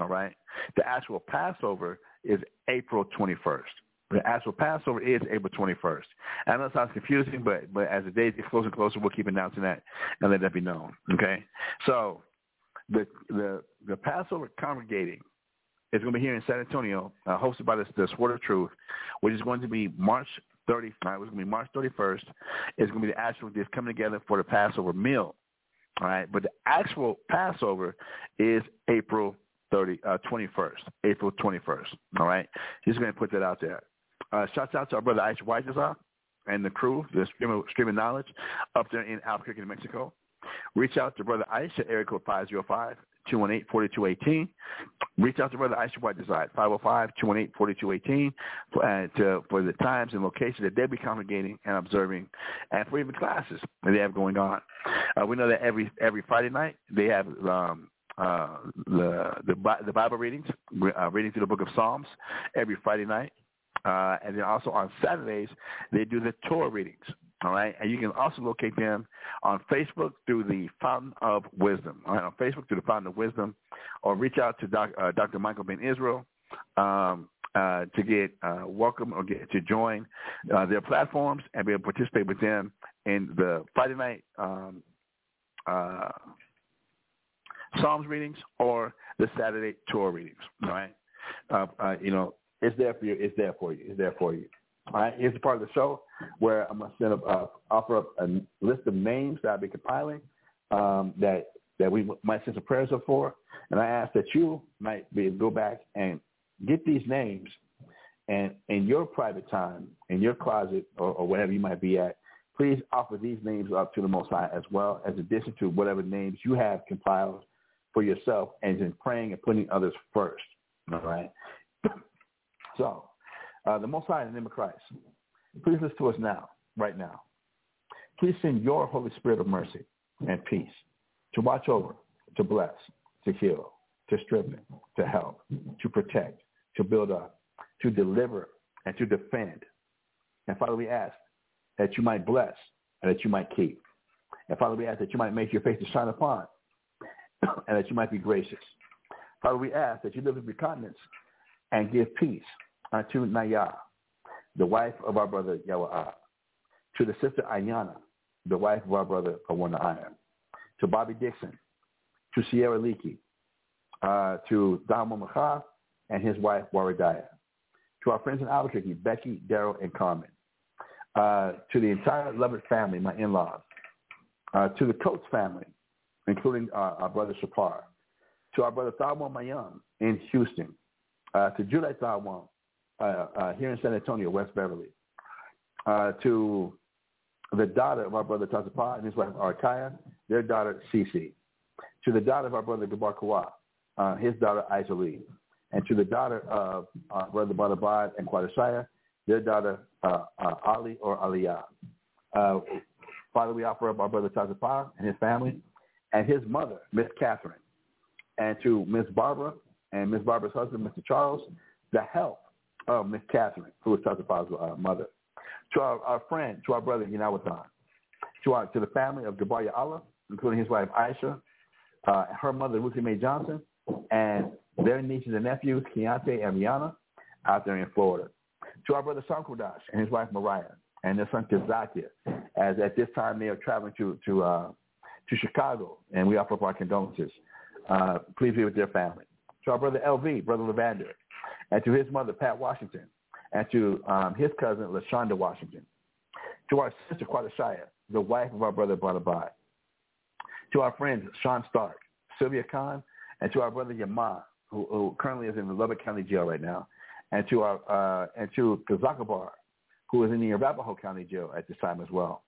all right? The actual Passover is April twenty-first. The actual Passover is April twenty-first. I know it sounds confusing, but, but as the days get closer and closer, we'll keep announcing that and let that be known, okay? So... The, the the Passover congregating It's going to be here in San Antonio, uh, hosted by the, the Sword of Truth, which is going to be March thirtieth. It's going to be March thirty-first. It's going to be the actual just coming together for the Passover meal. All right, but the actual Passover is April thirtieth, uh, twenty-first. April twenty-first. All right, just going to put that out there. Uh, shout out to our brother Aisha White-Nazza and the crew, the stream streaming knowledge up there in Albuquerque, New Mexico. Reach out to brother Aisha, area code five oh five, two one eight, four two one eight. Reach out to brother Aisha White-Nazza, five oh five, two one eight, four two one eight, for, uh, to, for the times and location that they'll be congregating and observing, and for even classes that they have going on. Uh, we know that every every Friday night they have um, uh, the, the the Bible readings, uh, reading through the book of Psalms every Friday night. Uh, and then also on Saturdays, they do the Torah readings, all right? And you can also locate them on Facebook through the Fountain of Wisdom, all right, on Facebook through the Fountain of Wisdom, or reach out to doc, uh, Doctor Michael Ben-Israel um, uh, to get uh, welcome or get, to join uh, their platforms and be able to participate with them in the Friday night um, uh, Psalms readings or the Saturday Torah readings, all right? Uh, uh, you know, It's there for you. It's there for you. It's there for you. All right. Here's the part of the show where I'm going to send up, uh, offer up a list of names that I've been compiling um, that that we might send some prayers up for, and I ask that you might be able to go back and get these names, and in your private time, in your closet or, or wherever you might be at, please offer these names up to the Most High as well, as addition to whatever names you have compiled for yourself, and in praying and putting others first. All right. So, uh, the Most High in the name of Christ, please listen to us now, right now. Please send your Holy Spirit of mercy and peace to watch over, to bless, to heal, to strengthen, to help, to protect, to build up, to deliver, and to defend. And, Father, we ask that you might bless and that you might keep. And, Father, we ask that you might make your face to shine upon and that you might be gracious. Father, we ask that you live with your continence and give peace unto Naya, the wife of our brother Yawa'ah, to the sister Ayana, the wife of our brother Awana Iron, to Bobby Dixon, to Sierra Leakey, uh, to Dama Makha and his wife Waradaya, to our friends in Albuquerque, Becky, Daryl, and Carmen, uh, to the entire Lovett family, my in-laws, uh, to the Coates family, including uh, our brother Shapar, to our brother Thalma Mayam in Houston, Uh, to Julie Tawang, uh, uh here in San Antonio, West Beverly, uh, to the daughter of our brother Tazapa and his wife Arkaya, their daughter Cece, to the daughter of our brother Gabarkawa, uh, his daughter Isalee, and to the daughter of our brother Badabad and Quadashaya, their daughter uh, uh, Ali or Aliyah. Uh, Father, we offer up our brother Tazapa and his family, and his mother, Miss Catherine, and to Miss Barbara, and Miss Barbara's husband, Mister Charles, the help of Miss Catherine, who was Doctor Pa's uh, mother, to our, our friend, to our brother Yinawatan, to our to the family of Jabariya Allah, including his wife Aisha, uh, her mother Ruthie Mae Johnson, and their nieces and nephews Keontae and Rihanna, out there in Florida, to our brother Sankudash and his wife Mariah and their son Kazakia, as at this time they are traveling to to uh, to Chicago, and we offer up our condolences. Uh, please be with their family. To our brother L V, brother Levander, and to his mother, Pat Washington, and to um, his cousin, LaShonda Washington, to our sister, Quadashaya, the wife of our brother, Badabai, to our friends, Sean Stark, Sylvia Khan, and to our brother, Yama, who, who currently is in the Lubbock County Jail right now, and to our uh, and to Kazakabar, who is in the Arapahoe County Jail at this time as well,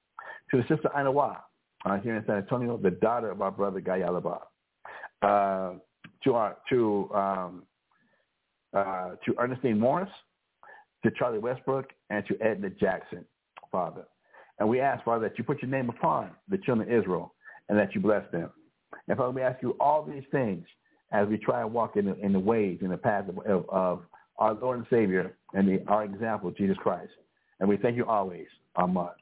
to the sister, Inawa, uh, here in San Antonio, the daughter of our brother, Gayalaba, uh, To our to um, uh, to Ernestine Morris, to Charlie Westbrook, and to Edna Jackson, Father, and we ask, Father, that you put your name upon the children of Israel and that you bless them. And Father, we ask you all these things as we try and walk in the, in the ways in the path of, of, of our Lord and Savior and the, our example, Jesus Christ. And we thank you always, Amen.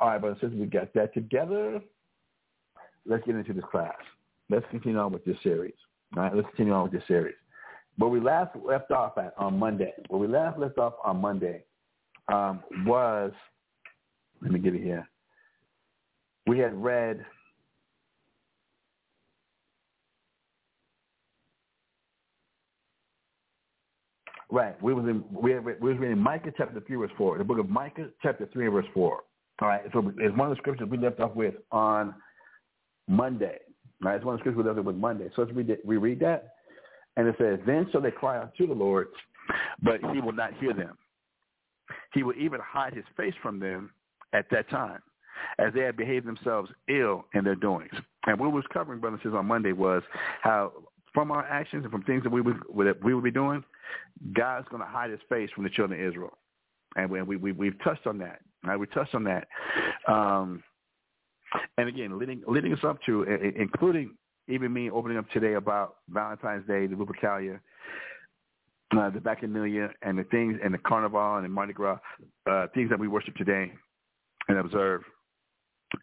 All right, brothers and sisters, we got that together. Let's get into this class. Let's continue on with this series. All right, let's continue on with this series. Where we last left off at on Monday, where we last left off on Monday um, was, let me get it here. We had read, Right. We was in we, we was reading Micah chapter three verse four. The book of Micah chapter three verse four. All right. So it's one of the scriptures we left off with on Monday. All right. It's one of the scriptures we left off with Monday. So let's read it, we read that, and it says, "Then shall they cry out to the Lord, but He will not hear them. He will even hide His face from them at that time, as they have behaved themselves ill in their doings." And what we was covering, brothers and sisters, on Monday was how from our actions and from things that we would, that we would be doing, God's going to hide His face from the children of Israel. And we, we, we've touched on that. Right? We touched on that. Um, and again, leading, leading us up to, including even me opening up today about Valentine's Day, the Lupercalia, uh, the Bacchanalia, and the things, and the Carnival and the Mardi Gras, uh, things that we worship today and observe,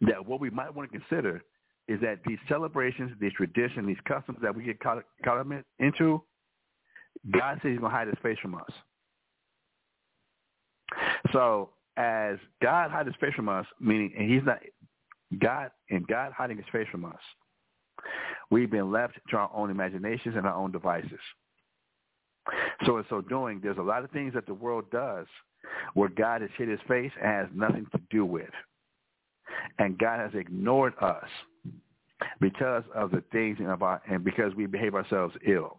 that what we might want to consider is that these celebrations, these traditions, these customs that we get caught, caught up into, God says He's going to hide His face from us. So as God hides His face from us, meaning and He's not God, and God hiding His face from us, we've been left to our own imaginations and our own devices. So in so doing, there's a lot of things that the world does where God has hid His face and has nothing to do with. And God has ignored us because of the things in our, and because we behave ourselves ill.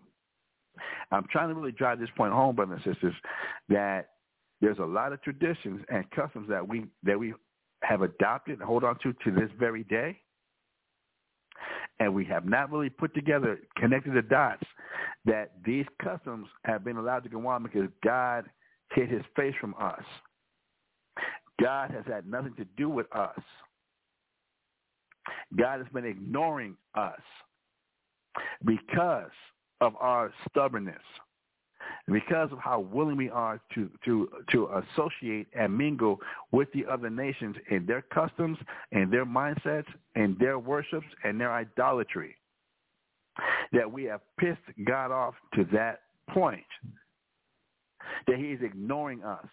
I'm trying to really drive this point home, brothers and sisters, that there's a lot of traditions and customs that we that we have adopted and hold on to to this very day, and we have not really put together, connected the dots, that these customs have been allowed to go on because God hid His face from us. God has had nothing to do with us. God has been ignoring us because of our stubbornness, because of how willing we are to, to, to associate and mingle with the other nations in their customs and their mindsets and their worships and their idolatry, that we have pissed God off to that point, that He is ignoring us.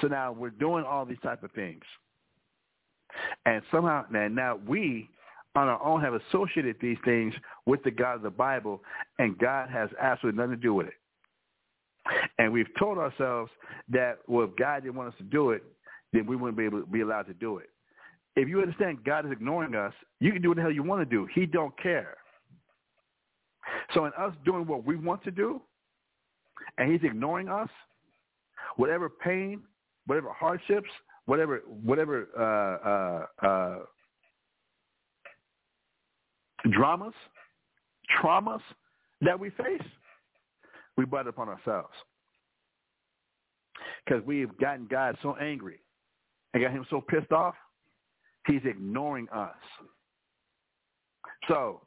So now we're doing all these type of things, and somehow and now we on our own have associated these things with the God of the Bible, and God has absolutely nothing to do with it. And we've told ourselves that, well, if God didn't want us to do it, then we wouldn't be able to be allowed to do it. If you understand God is ignoring us, you can do what the hell you want to do. He don't care. So in us doing what we want to do, and He's ignoring us, whatever pain, whatever hardships, whatever whatever uh, uh, uh, dramas, traumas that we face, we brought it upon ourselves because we've gotten God so angry and got Him so pissed off, He's ignoring us. So,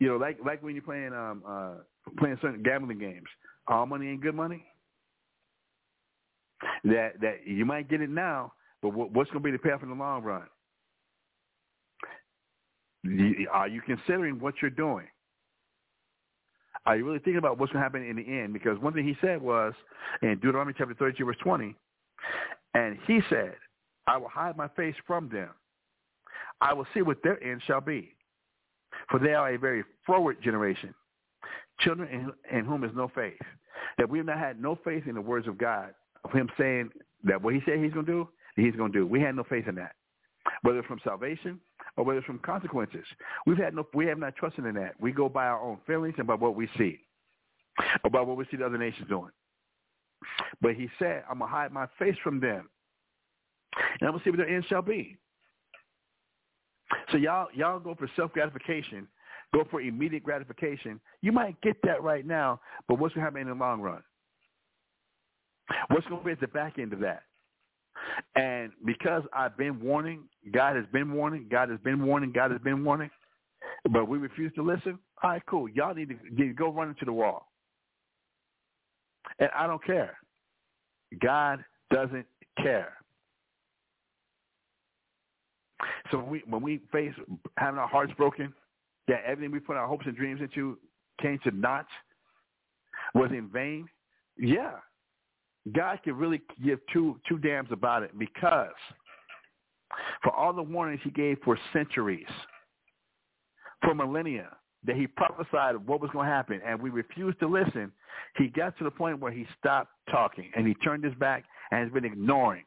you know, like like when you're playing um, uh, playing certain gambling games, all money ain't good money. That that you might get it now, but what's going to be the payoff in the long run? Are you considering what you're doing? Are you really thinking about what's going to happen in the end? Because one thing He said was in Deuteronomy chapter thirty-two, verse twenty, and He said, "I will hide my face from them. I will see what their end shall be, for they are a very forward generation, children in, in whom is no faith." That we have not had no faith in the words of God, of Him saying that what He said He's going to do, He's going to do. We had no faith in that, whether it's from salvation or whether it's from consequences. We've had no, we have not trusted in that. We go by our own feelings and by what we see, about what we see the other nations doing. But He said, "I'm going to hide my face from them, and I'm going to see what their end shall be." So y'all, y'all go for self-gratification, go for immediate gratification. You might get that right now, but what's going to happen in the long run? What's going to be at the back end of that? And because I've been warning, God has been warning, God has been warning, God has been warning, but we refuse to listen. All right, cool. Y'all need to, need to go run into the wall. And I don't care. God doesn't care. So we, when we face having our hearts broken, that everything we put our hopes and dreams into came to naught, was in vain, yeah. God can really give two two damns about it, because for all the warnings He gave for centuries, for millennia, that he prophesied what was going to happen, and we refused to listen, he got to the point where he stopped talking, and he turned his back and has been ignoring.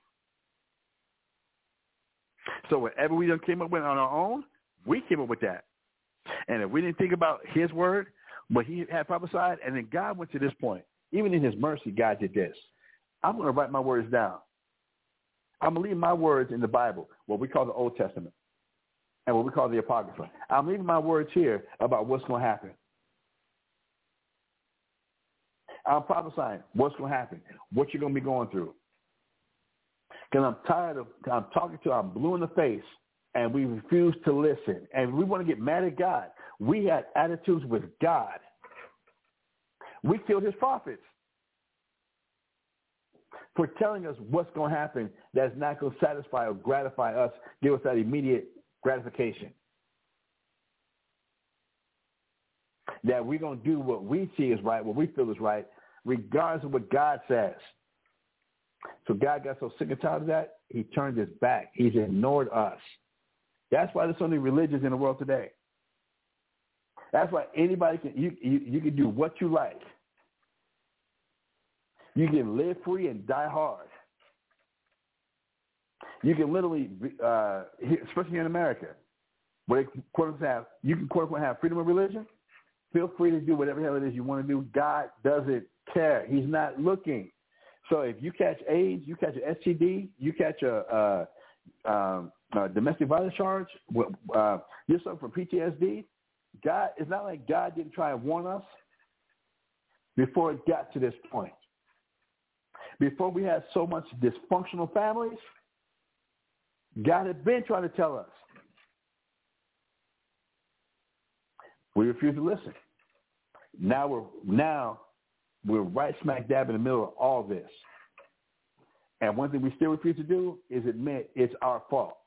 So whatever we came up with on our own, we came up with that. And if we didn't think about his word, what he had prophesied, and then God went to this point. Even in his mercy, God did this. I'm going to write my words down. I'm going to leave my words in the Bible, what we call the Old Testament, and what we call the Apocrypha. I'm leaving my words here about what's going to happen. I'm prophesying what's going to happen, what you're going to be going through. Because I'm tired of, I'm talking to, I'm blue in the face, and we refuse to listen. And we want to get mad at God. We had attitudes with God. We killed his prophets for telling us what's going to happen that's not going to satisfy or gratify us, give us that immediate gratification. That we're going to do what we see is right, what we feel is right, regardless of what God says. So God got so sick and tired of that, he turned his back. He's ignored us. That's why there's so many religions in the world today. That's why anybody can, you, you, you can do what you like. You can live free and die hard. You can literally, uh, especially here in America, where they quote unquote have, you can quote unquote have freedom of religion. Feel free to do whatever the hell it is you want to do. God doesn't care. He's not looking. So if you catch AIDS, you catch an S T D, you catch a, a, a, a domestic violence charge, uh, you're suffering from P T S D. God, it's not like God didn't try and warn us before it got to this point. Before we had so much dysfunctional families, God had been trying to tell us. We refuse to listen. Now we're now we're right smack dab in the middle of all this. And one thing we still refuse to do is admit it's our fault.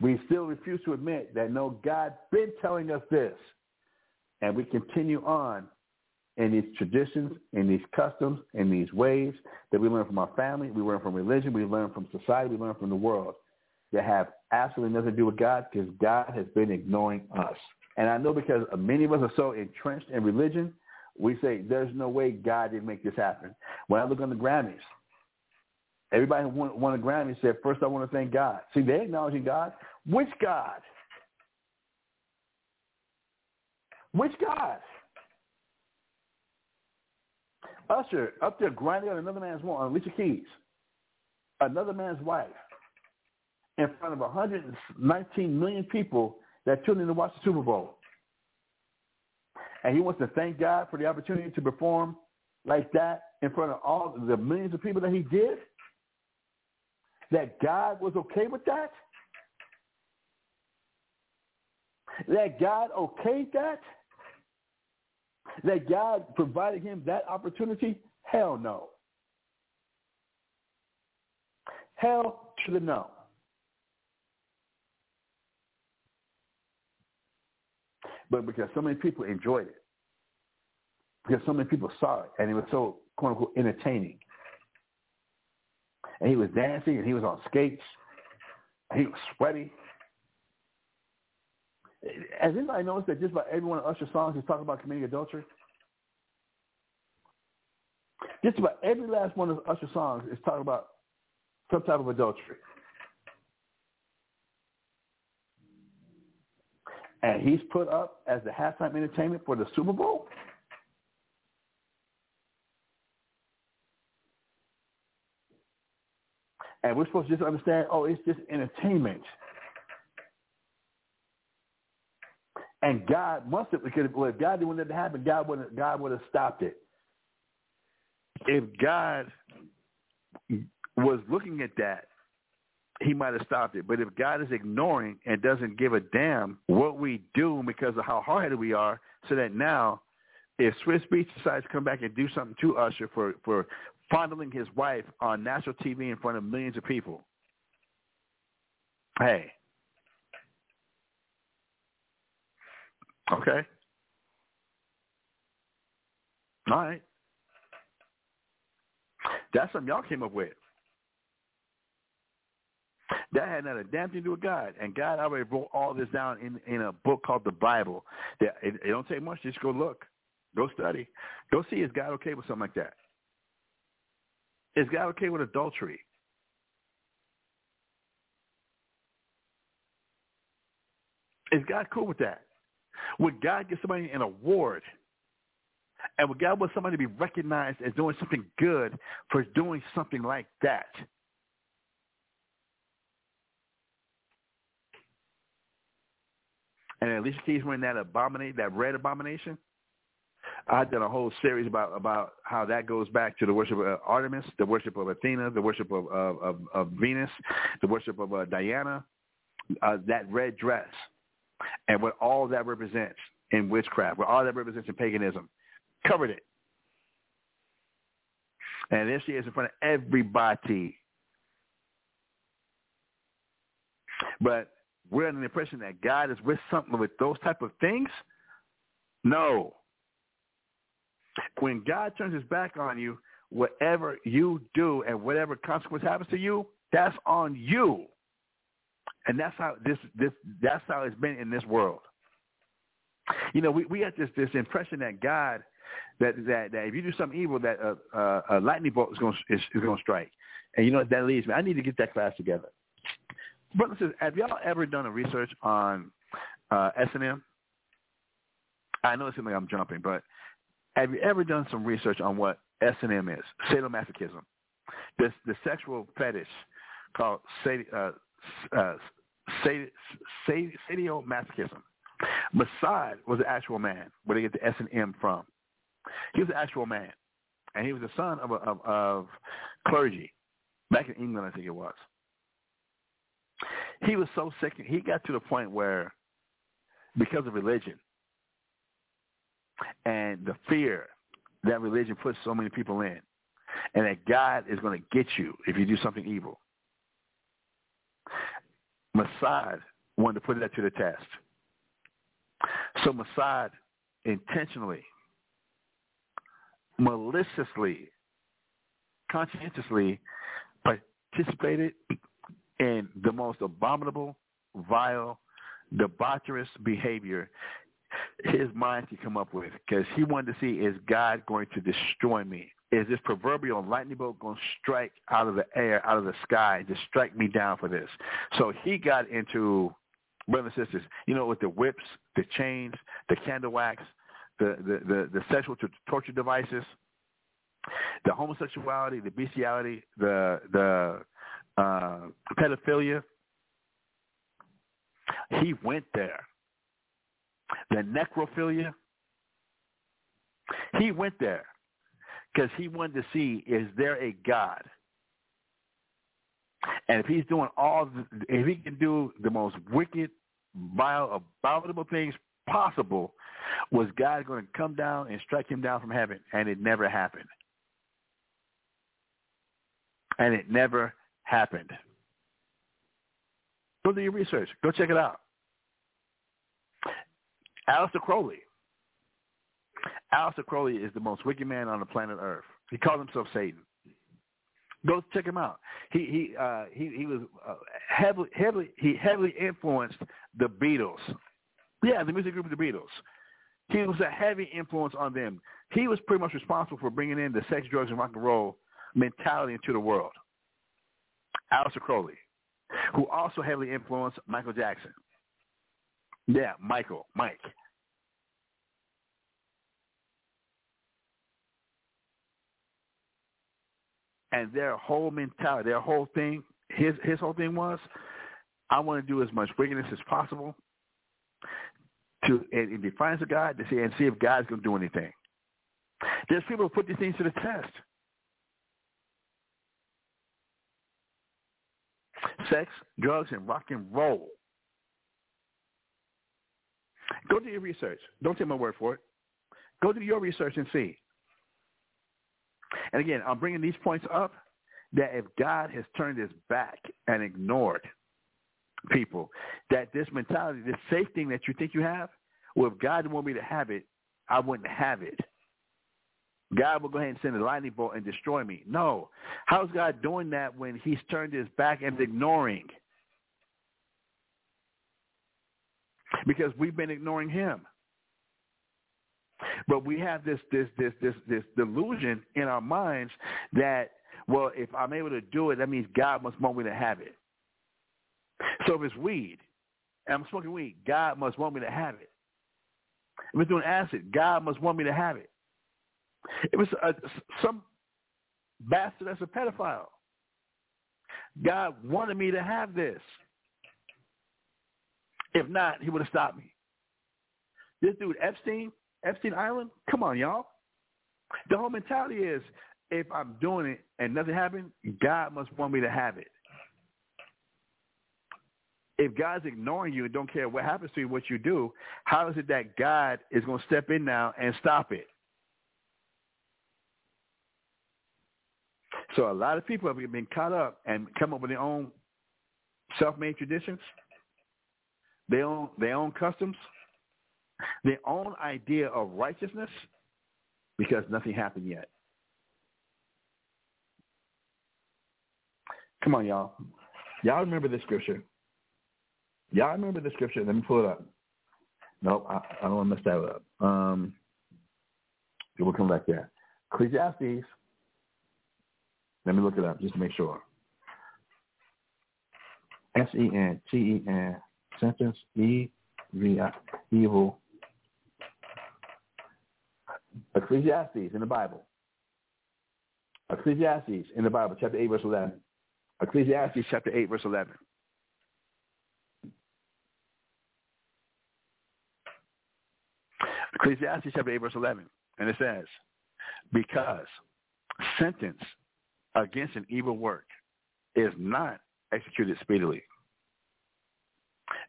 We still refuse to admit that, no, God's been telling us this. And we continue on in these traditions, in these customs, in these ways that we learn from our family, we learn from religion, we learn from society, we learn from the world that have absolutely nothing to do with God, because God has been ignoring us. And I know because many of us are so entrenched in religion, we say, there's no way God didn't make this happen. When I look on the Grammys, everybody who won, won a Grammy said, first I want to thank God. See, they're acknowledging God. Which God? Which God? Usher up there grinding on another man's woman, Alicia Keys, another man's wife, in front of one hundred nineteen million people that tuned in to watch the Super Bowl. And he wants to thank God for the opportunity to perform like that in front of all the millions of people that he did? That God was okay with that? That God okayed that? That God provided him that opportunity? Hell no. Hell to the no. But because so many people enjoyed it, because so many people saw it, and it was so, quote unquote, entertaining. And he was dancing, and he was on skates, and he was sweaty. Has anybody noticed that just about every one of Usher's songs is talking about committing adultery? Just about every last one of Usher's songs is talking about some type of adultery. And he's put up as the halftime entertainment for the Super Bowl? And we're supposed to just understand, oh, it's just entertainment. And God must have, because if God didn't want that to happen, God would have, God would have stopped it. If God was looking at that, he might have stopped it. But if God is ignoring and doesn't give a damn what we do because of how hard-headed we are, so that now if Swiss Beats decides to come back and do something to Usher for, for fondling his wife on national T V in front of millions of people, hey, okay, all right, that's something y'all came up with. That had not a damn thing to do with God. And God already wrote all this down in, in a book called the Bible. That it, it don't take much. Just go look. Go study. Go see, is God okay with something like that? Is God okay with adultery? Is God cool with that? Would God give somebody an award? And would God want somebody to be recognized as doing something good for doing something like that? And Alicia Keys were in that abomination, that red abomination. I've done a whole series about, about how that goes back to the worship of Artemis, the worship of Athena, the worship of, of, of, of Venus, the worship of uh, Diana, uh, that red dress, and what all that represents in witchcraft, what all that represents in paganism. Covered it. And there she is in front of everybody. But we're under the impression that God is with something with those type of things? No. When God turns his back on you, whatever you do and whatever consequence happens to you, that's on you. And that's how this, this that's how it's been in this world. You know, we, we got this this impression that God, that that, that if you do something evil, that a, a, a lightning bolt is going is, is going to strike. And you know what that leads me? I need to get that class together. Brothers and sisters, have y'all ever done a research on uh, S and M? I know it seems like I'm jumping, but have you ever done some research on what S and M is? Sadomasochism. This, the sexual fetish called sad, uh, uh, sad, sad, sadomasochism. Masad was an actual man, where they get the S and M from. He was an actual man, and he was the son of a, of, of clergy back in England, I think it was. He was so sick, he got to the point where, because of religion and the fear that religion puts so many people in, and that God is going to get you if you do something evil, Masad wanted to put that to the test. So Masad intentionally, maliciously, conscientiously participated in the most abominable, vile, debaucherous behavior his mind could come up with, because he wanted to see, is God going to destroy me? Is this proverbial lightning bolt going to strike out of the air, out of the sky, to strike me down for this? So he got into... Brothers and sisters, you know, with the whips, the chains, the candle wax, the, the, the, the sexual t- torture devices, the homosexuality, the bestiality, the the uh, pedophilia, he went there. The necrophilia, he went there because he wanted to see, is there a God? And if he's doing all, if he can do the most wicked, vile, abominable things possible, was God going to come down and strike him down from heaven? And it never happened. And it never happened. Go do your research. Go check it out. Aleister Crowley. Aleister Crowley is the most wicked man on the planet Earth. He calls himself Satan. Go check him out. He he uh, he he was uh, heavily heavily he heavily influenced the Beatles. Yeah, the music group of the Beatles. He was a heavy influence on them. He was pretty much responsible for bringing in the sex, drugs, and rock and roll mentality into the world. Aleister Crowley, who also heavily influenced Michael Jackson. Yeah, Michael, Mike. And their whole mentality, their whole thing, his his whole thing was, I want to do as much wickedness as possible to in, in defiance of God to see and see if God's going to do anything. There's people who put these things to the test. Sex, drugs, and rock and roll. Go do your research. Don't take my word for it. Go do your research and see. And again, I'm bringing these points up that if God has turned his back and ignored people, that this mentality, this safe thing that you think you have, well, if God didn't want me to have it, I wouldn't have it. God will go ahead and send a lightning bolt and destroy me. No. How's God doing that when he's turned his back and ignoring because we've been ignoring him. But we have this this this this this delusion in our minds that, well, if I'm able to do it, that means God must want me to have it. So if it's weed, and I'm smoking weed, God must want me to have it. If it's doing acid, God must want me to have it. If it's a, some bastard that's a pedophile, God wanted me to have this. If not, he would have stopped me. This dude Epstein, Epstein Island, come on, y'all. The whole mentality is, if I'm doing it and nothing happened, God must want me to have it. If God's ignoring you and don't care what happens to you, what you do, how is it that God is going to step in now and stop it? So a lot of people have been caught up and come up with their own self-made traditions, their own, their own customs, their own idea of righteousness, because nothing happened yet. Come on, y'all. Y'all remember this scripture. Y'all remember the scripture. Let me pull it up. Nope, I, I don't want to mess that up. Um, we'll come back there. Ecclesiastes. Let me look it up just to make sure. S E N T E N, sentence, E V I, evil. Ecclesiastes in the Bible. Ecclesiastes in the Bible, chapter eight, verse eleven. Ecclesiastes, chapter eight, verse eleven. Ecclesiastes chapter eight, verse eleven, and it says, because sentence against an evil work is not executed speedily.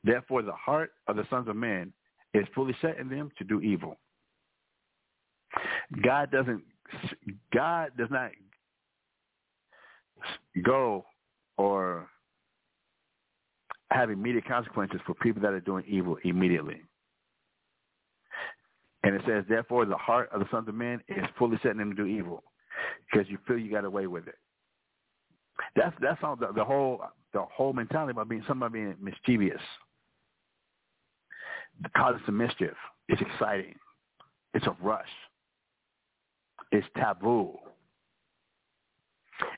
Therefore, the heart of the sons of men is fully set in them to do evil. God doesn't, God does not go or have immediate consequences for people that are doing evil immediately. And it says, therefore, the heart of the sons of men is fully setting them to do evil, because you feel you got away with it. That's that's all the, the whole the whole mentality about being somebody being mischievous. It causes some mischief. It's exciting. It's a rush. It's taboo.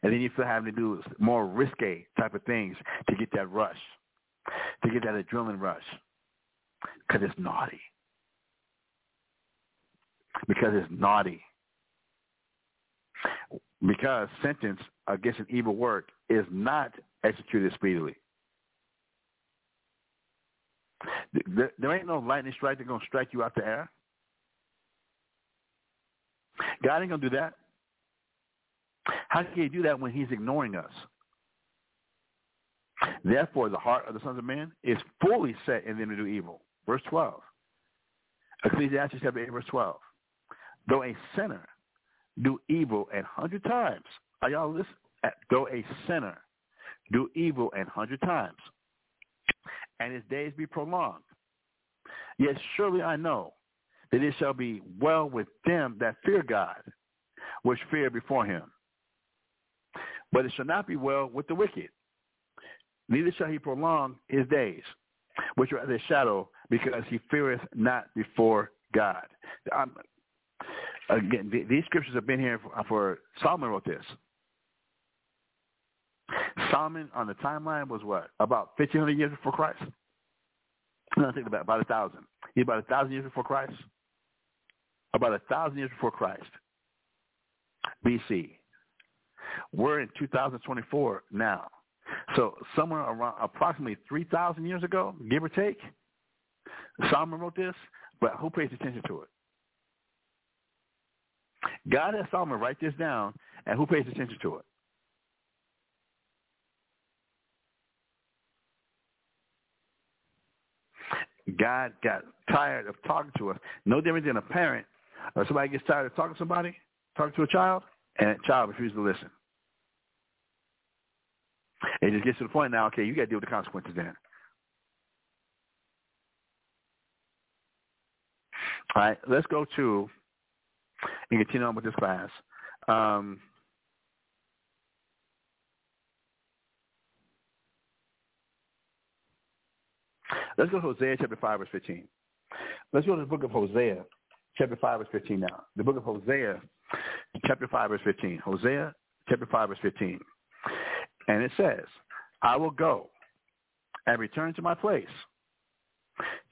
And then you feel having to do more risque type of things to get that rush, to get that adrenaline rush, because it's naughty. Because it's naughty. Because sentence against an evil work is not executed speedily. There, there ain't no lightning strike that's going to strike you out the air. God ain't going to do that. How can he do that when he's ignoring us? Therefore, the heart of the sons of man is fully set in them to do evil. Verse twelve. Ecclesiastes chapter eight, verse twelve. Though a sinner do evil an hundred times. Are y'all listening? Though a sinner do evil an hundred times, and his days be prolonged, yet surely I know that it shall be well with them that fear God, which fear before him. But it shall not be well with the wicked, neither shall he prolong his days, which are as a shadow, because he feareth not before God. I'm, Again, these scriptures have been here for, for Solomon wrote this. Solomon on the timeline was what? About fifteen hundred years before Christ? No, I think about, about one thousand. He's about one thousand years before Christ? About one thousand years before Christ, B C. We're in two thousand twenty-four now. So somewhere around approximately three thousand years ago, give or take, Solomon wrote this, but who pays attention to it? God has Solomon write this down, and who pays attention to it? God got tired of talking to us. No different than a parent or somebody gets tired of talking to somebody, talking to a child, and that child refuses to listen. It just gets to the point now, okay, you got to deal with the consequences then. All right, let's go to... and continue on with this class. Um, Let's go to Hosea chapter five, verse fifteen. Let's go to the book of Hosea, chapter five, verse fifteen now. The book of Hosea, chapter five, verse fifteen. Hosea, chapter five, verse fifteen. And it says, I will go and return to my place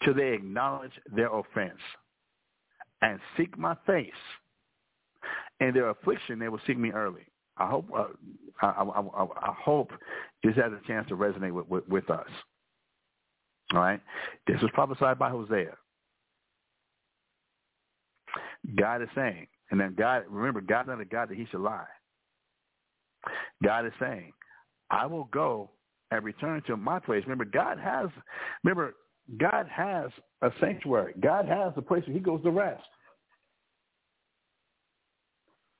till they acknowledge their offense and seek my face. In their affliction, they will seek me early. I hope uh, I, I, I, I hope this has a chance to resonate with, with, with us. All right? This was prophesied by Hosea. God is saying, and then God, remember, God is not a God that he should lie. God is saying, I will go and return to my place. Remember, God has, remember, God has a sanctuary. God has a place where he goes to rest.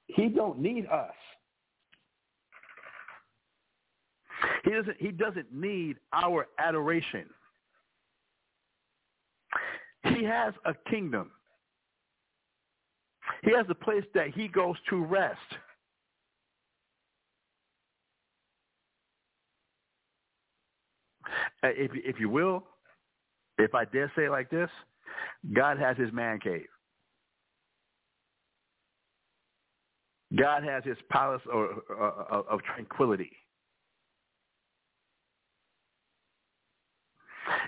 He don't need us. He doesn't, he doesn't need our adoration. He has a kingdom. He has a place that he goes to rest. If, if you will, if I dare say it like this, God has his man cave. God has his palace or, or, or, of tranquility.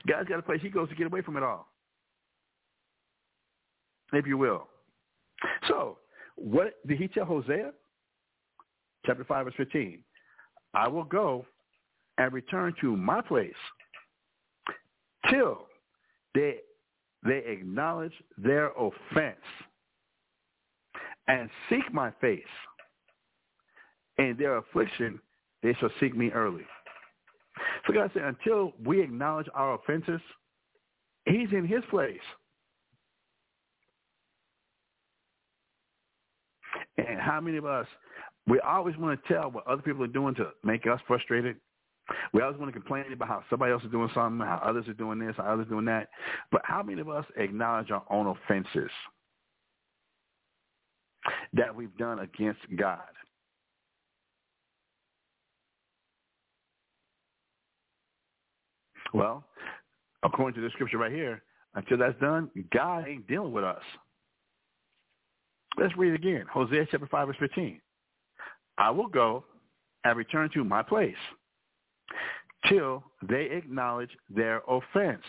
God's got a place he goes to get away from it all, if you will. So what did he tell Hosea? Chapter five, verse fifteen. I will go and return to my place till they, they acknowledge their offense and seek my face. In their affliction, they shall seek me early. So God said, until we acknowledge our offenses, he's in his place. And how many of us, we always want to tell what other people are doing to make us frustrated. We always want to complain about how somebody else is doing something, how others are doing this, how others are doing that. But how many of us acknowledge our own offenses that we've done against God? Well, according to the scripture right here, until that's done, God ain't dealing with us. Let's read it again. Hosea chapter five, verse fifteen. I will go and return to my place till they acknowledge their offense.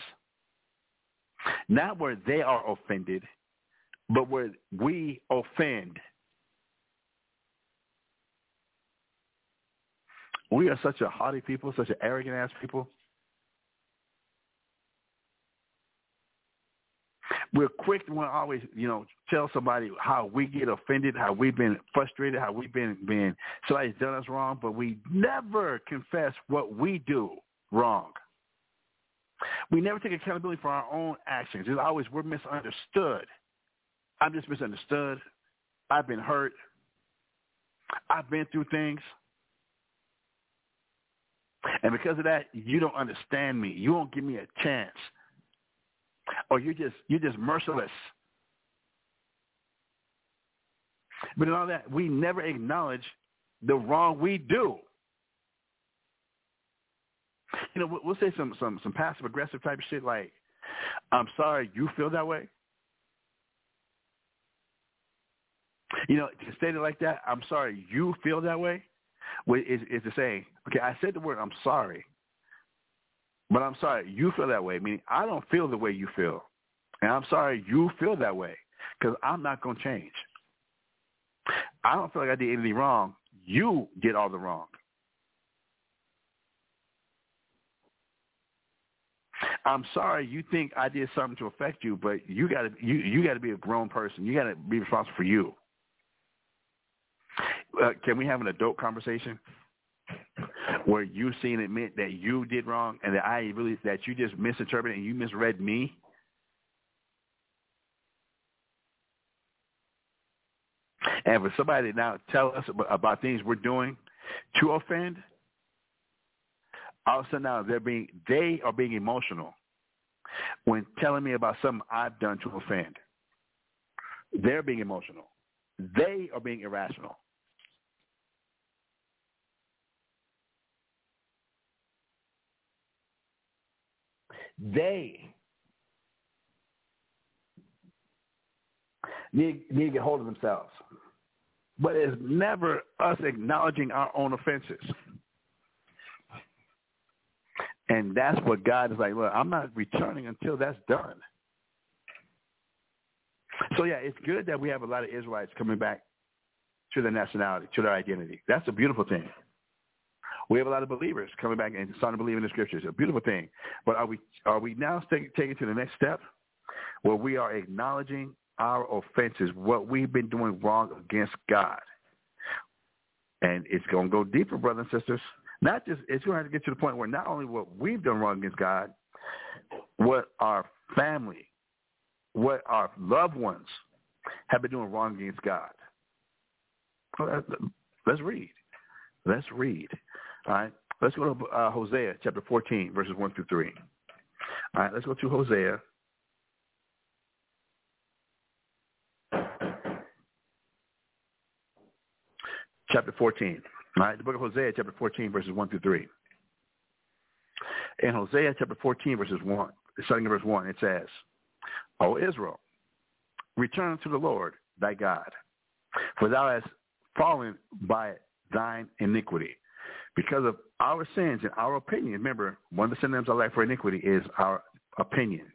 Not where they are offended, but where we offend. We are such a haughty people, such an arrogant-ass people. We're quick to want to always, you know, tell somebody how we get offended, how we've been frustrated, how we've been, been somebody's done us wrong, but we never confess what we do wrong. We never take accountability for our own actions. It's always we're misunderstood. I'm just misunderstood. I've been hurt. I've been through things. And because of that, you don't understand me. You won't give me a chance. Or you're just, you're just merciless. But in all that, we never acknowledge the wrong we do. You know, we'll say some, some, some passive-aggressive type of shit like, I'm sorry you feel that way. You know, to state it like that, I'm sorry you feel that way, is, is to say, okay, I said the word I'm sorry, but I'm sorry you feel that way, meaning I don't feel the way you feel. And I'm sorry you feel that way because I'm not going to change. I don't feel like I did anything wrong. You did all the wrong. I'm sorry you think I did something to affect you, but you got to you, you got to be a grown person. You got to be responsible for you. Uh, can we have an adult conversation where you see and admit that you did wrong and that I really, that you just misinterpreted and you misread me? And for somebody to now tell us about, about things we're doing to offend, all of a sudden now they're being, they are being emotional when telling me about something I've done to offend. They're being emotional. They are being irrational. They need, need to get hold of themselves. But it's never us acknowledging our own offenses. And that's what God is like, well, I'm not returning until that's done. So, yeah, it's good that we have a lot of Israelites coming back to their nationality, to their identity. That's a beautiful thing. We have a lot of believers coming back and starting to believe in the scriptures. It's a beautiful thing. But are we are we now taking it to the next step where we are acknowledging our offenses, what we've been doing wrong against God? And it's going to go deeper, brothers and sisters. Not just, it's going to have to get to the point where not only what we've done wrong against God, what our family, what our loved ones have been doing wrong against God. Let's read. Let's read. All right. Let's go to uh, Hosea chapter fourteen, verses one through three. All right. Let's go to Hosea. Chapter fourteen. All right. The book of Hosea, chapter fourteen, verses one through three. In Hosea chapter fourteen, verses one, starting in verse one, it says, O Israel, return to the Lord thy God, for thou hast fallen by thine iniquity. Because of our sins and our opinion, remember, one of the synonyms I like for iniquity is our opinion.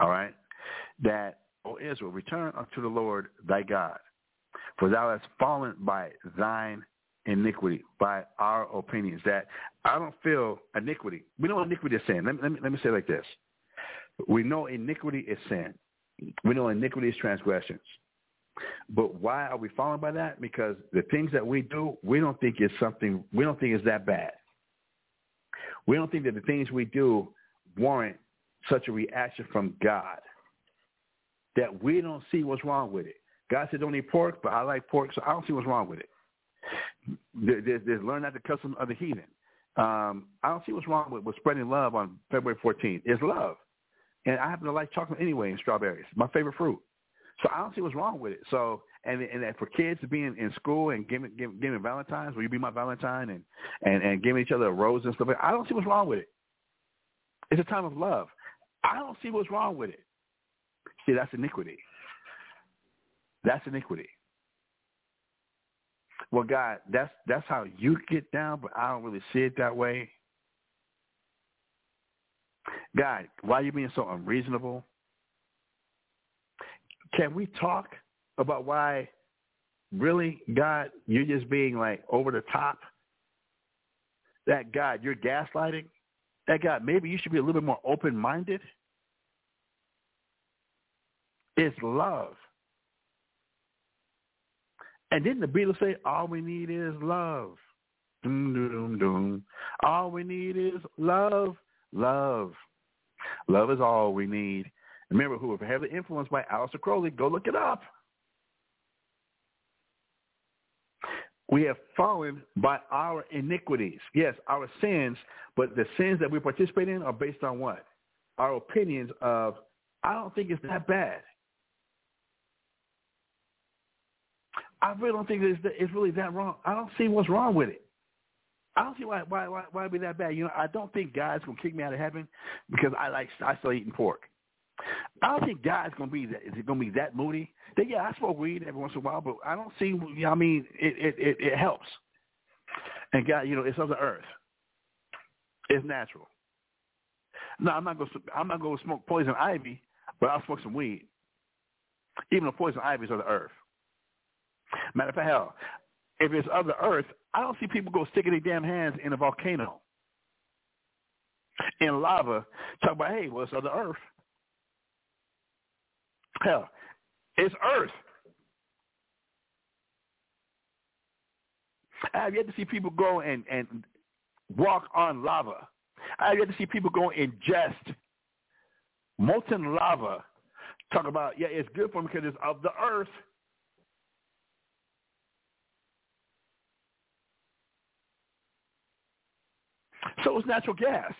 All right? That, O Israel, return unto the Lord thy God, for thou hast fallen by thine iniquity, by our opinions. That I don't feel iniquity. We know iniquity is sin. Let me, let me, let me say it like this. We know iniquity is sin. We know iniquity is transgressions. But why are we falling by that? Because the things that we do, we don't think is something, we don't think is that bad. We don't think that the things we do warrant such a reaction from God, that we don't see what's wrong with it. God said, don't eat pork, but I like pork, so I don't see what's wrong with it. There's, there's learn not the custom of the heathen. Um, I don't see what's wrong with, with spreading love on February fourteenth. It's love. And I happen to like chocolate anyway and strawberries, my favorite fruit. So I don't see what's wrong with it. So, and and for kids to be in, in school and giving, giving, giving Valentine's, will you be my Valentine, and, and, and giving each other a rose and stuff, I don't see what's wrong with it. It's a time of love. I don't see what's wrong with it. See, that's iniquity. That's iniquity. Well, God, that's that's how you get down, but I don't really see it that way. God, why are you being so unreasonable? Can we talk about why, really, God, you're just being like over the top? That God, you're gaslighting? That God, maybe you should be a little bit more open-minded? It's love. And didn't the Beatles say, all we need is love? Doom, doom, doom. All we need is love, love. Love is all we need. Remember, who were heavily influenced by Aleister Crowley, go look it up. We have fallen by our iniquities. Yes, our sins, but the sins that we participate in are based on what? Our opinions of, I don't think it's that bad. I really don't think it's, it's really that wrong. I don't see what's wrong with it. I don't see why why why, why it would be that bad. You know, I don't think God's going to kick me out of heaven because I like I still eating pork. I don't think God's going to be that, is it going to be that moody? That, yeah, I smoke weed every once in a while, but I don't see, I mean, it, it, it, it helps. And God, you know, it's of the earth. It's natural. No, I'm not going to, I'm not going to smoke poison ivy, but I'll smoke some weed. Even the poison ivy is of the earth. Matter of fact, hell, if it's of the earth, I don't see people go sticking their damn hands in a volcano, in lava, talk about, hey, well, it's of the earth. Hell, it's earth. I have yet to see people go and, and walk on lava. I have yet to see people go and ingest molten lava, talk about, yeah, it's good for them because it's of the earth. So it's natural gas.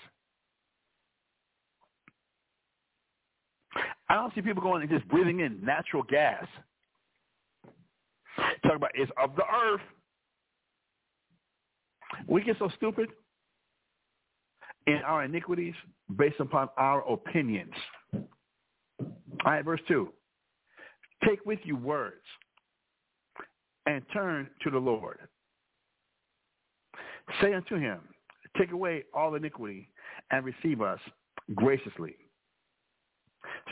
I don't see people going and just breathing in natural gas. Talking about it's of the earth. We get so stupid. in our iniquities based upon our opinions. All right, verse two. Take with you words and turn to the Lord. Say unto him, take away all iniquity and receive us graciously.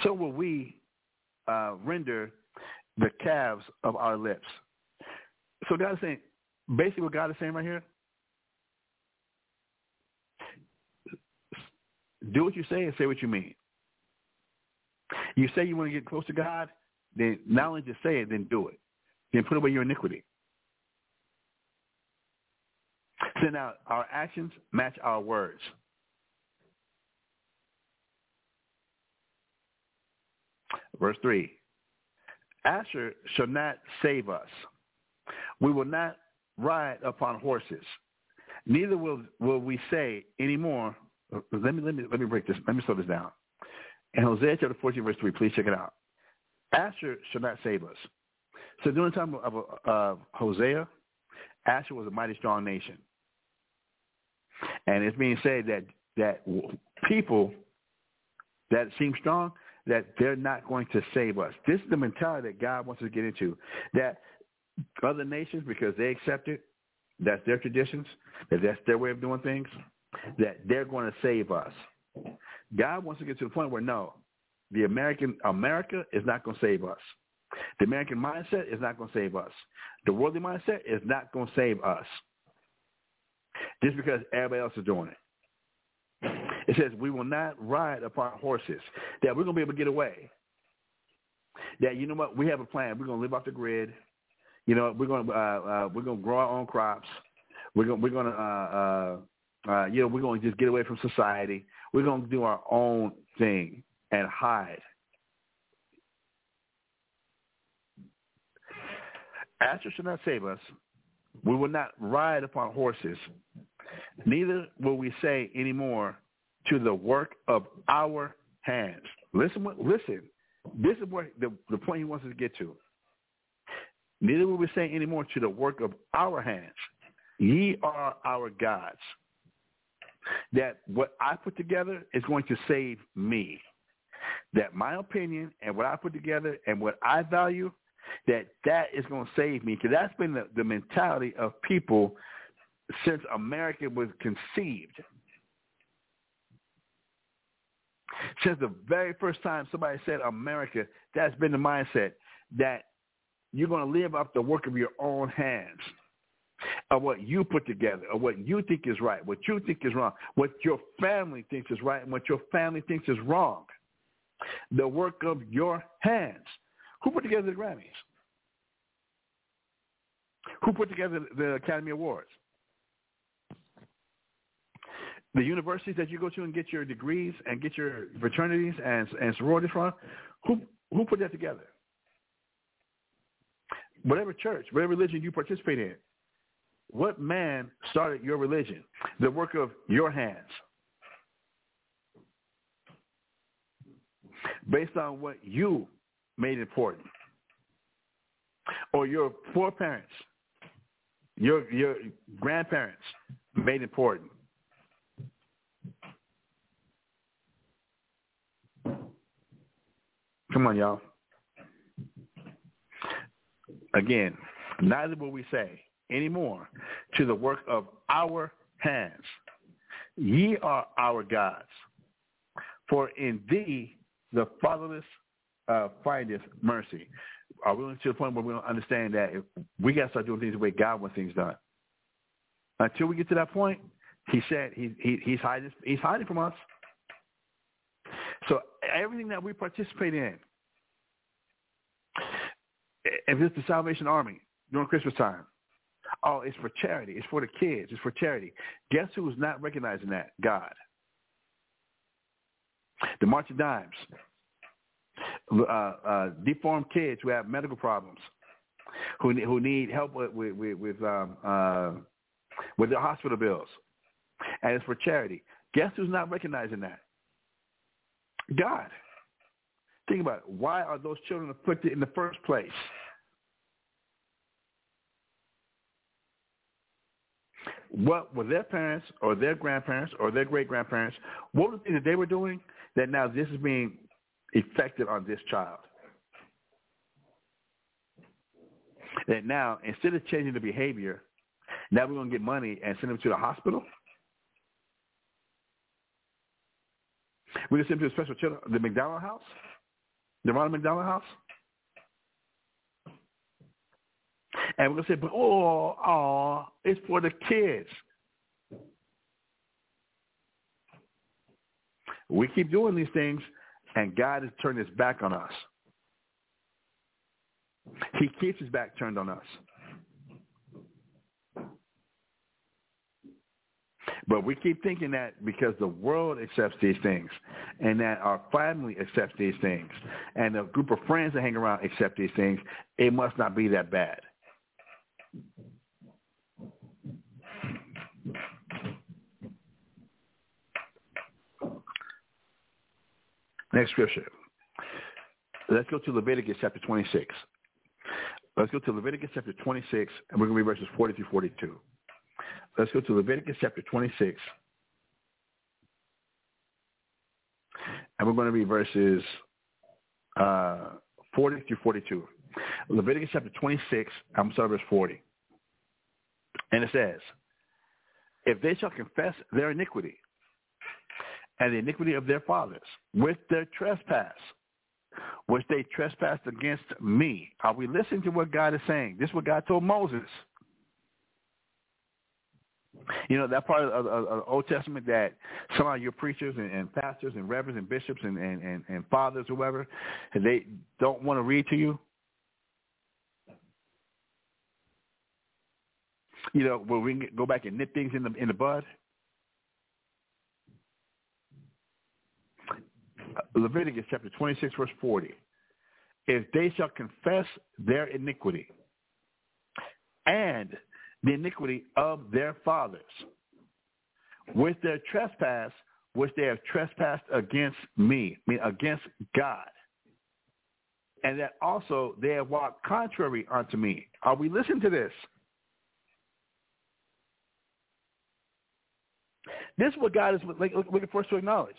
So will we uh, render the calves of our lips. So God is saying, basically what God is saying right here, do what you say and say what you mean. You say you want to get close to God, then not only just say it, then do it. Then put away your iniquity. So now our actions match our words. Verse three. Asher shall not save us. We will not ride upon horses. Neither will, will we say anymore. Let me let me let me break this. Let me slow this down. In Hosea chapter fourteen, verse three, please check it out. Asher shall not save us. So during the time of, of, of Hosea, Asher was a mighty strong nation, and it's being said that that people that seem strong, that they're not going to save us. This is the mentality that God wants us to get into. That other nations, because they accept it, that's their traditions, that that's their way of doing things, that they're going to save us. God wants to get to the point where, no, the American America is not going to save us. The American mindset is not going to save us. The worldly mindset is not going to save us just because everybody else is doing it. It says we will not ride upon horses, that we're going to be able to get away, that, you know what, we have a plan. We're going to live off the grid. You know, we're going to, uh, uh, we're going to grow our own crops. We're going, we're going to, uh, uh, Uh, you know, we're going to just get away from society. We're going to do our own thing and hide. Asher shall not save us. We will not ride upon horses. Neither will we say anymore to the work of our hands. Listen, listen. This is what the, the point he wants us to get to. Neither will we say anymore to the work of our hands. Ye are our gods. That what I put together is going to save me. That my opinion and what I put together and what I value, that that is going to save me. Because that's been the, the mentality of people since America was conceived. Since the very first time somebody said America, that's been the mindset that you're going to live off the work of your own hands. Of what you put together, or what you think is right, what you think is wrong, what your family thinks is right, and what your family thinks is wrong. The work of your hands. Who put together the Grammys? Who put together the Academy Awards? The universities that you go to and get your degrees and get your fraternities and, and sororities from, who, who put that together? Whatever church, whatever religion you participate in, what man started your religion? The work of your hands. Based on what you made important. Or your foreparents, your your grandparents made important. Come on, y'all. Again, neither will we say anymore to the work of our hands. Ye are our gods. For in thee the fatherless uh, findeth mercy. Are we to the point where we don't understand that if we got to start doing things the way God wants things done? Until we get to that point, he said he, he, he's hiding. He's hiding from us. So everything that we participate in, if it's the Salvation Army during Christmas time, oh, it's for charity. It's for the kids. It's for charity. Guess who's not recognizing that? God. The March of Dimes. Uh, uh, deformed kids who have medical problems, who who need help with with with, um, uh, with their hospital bills, and it's for charity. Guess who's not recognizing that? God. Think about it. Why are those children afflicted in the first place? what were their parents or their grandparents or their great-grandparents, what was the thing that they were doing that now this is being effected on this child? That now, instead of changing the behavior, now we're going to get money and send them to the hospital? We're going to send them to a special children, the McDonald House? The Ronald McDonald House? And we're going to say, but oh, oh, it's for the kids. We keep doing these things, and God has turned his back on us. He keeps his back turned on us. But we keep thinking that because the world accepts these things, and that our family accepts these things, and the group of friends that hang around accept these things, it must not be that bad. Next scripture. Let's go to Leviticus chapter twenty-six. Let's go to Leviticus chapter twenty-six, and we're going to read verses forty through forty-two. Let's go to Leviticus chapter twenty-six, and we're going to read verses uh, forty through forty-two. Leviticus chapter twenty-six, I'm sorry, verse forty. And it says, if they shall confess their iniquity and the iniquity of their fathers with their trespass, which they trespassed against me. Are we listening to what God is saying? This is what God told Moses. You know, that part of the Old Testament that some of your preachers and, and pastors and reverends and bishops and, and, and, and fathers, whoever, they don't want to read to you. You know, where we can go back and nip things in the in the bud. Leviticus chapter twenty-six, verse forty. If they shall confess their iniquity and the iniquity of their fathers with their trespass, which they have trespassed against me, I mean against God, and that also they have walked contrary unto me. Are we listening to this? This is what God is looking for us to acknowledge.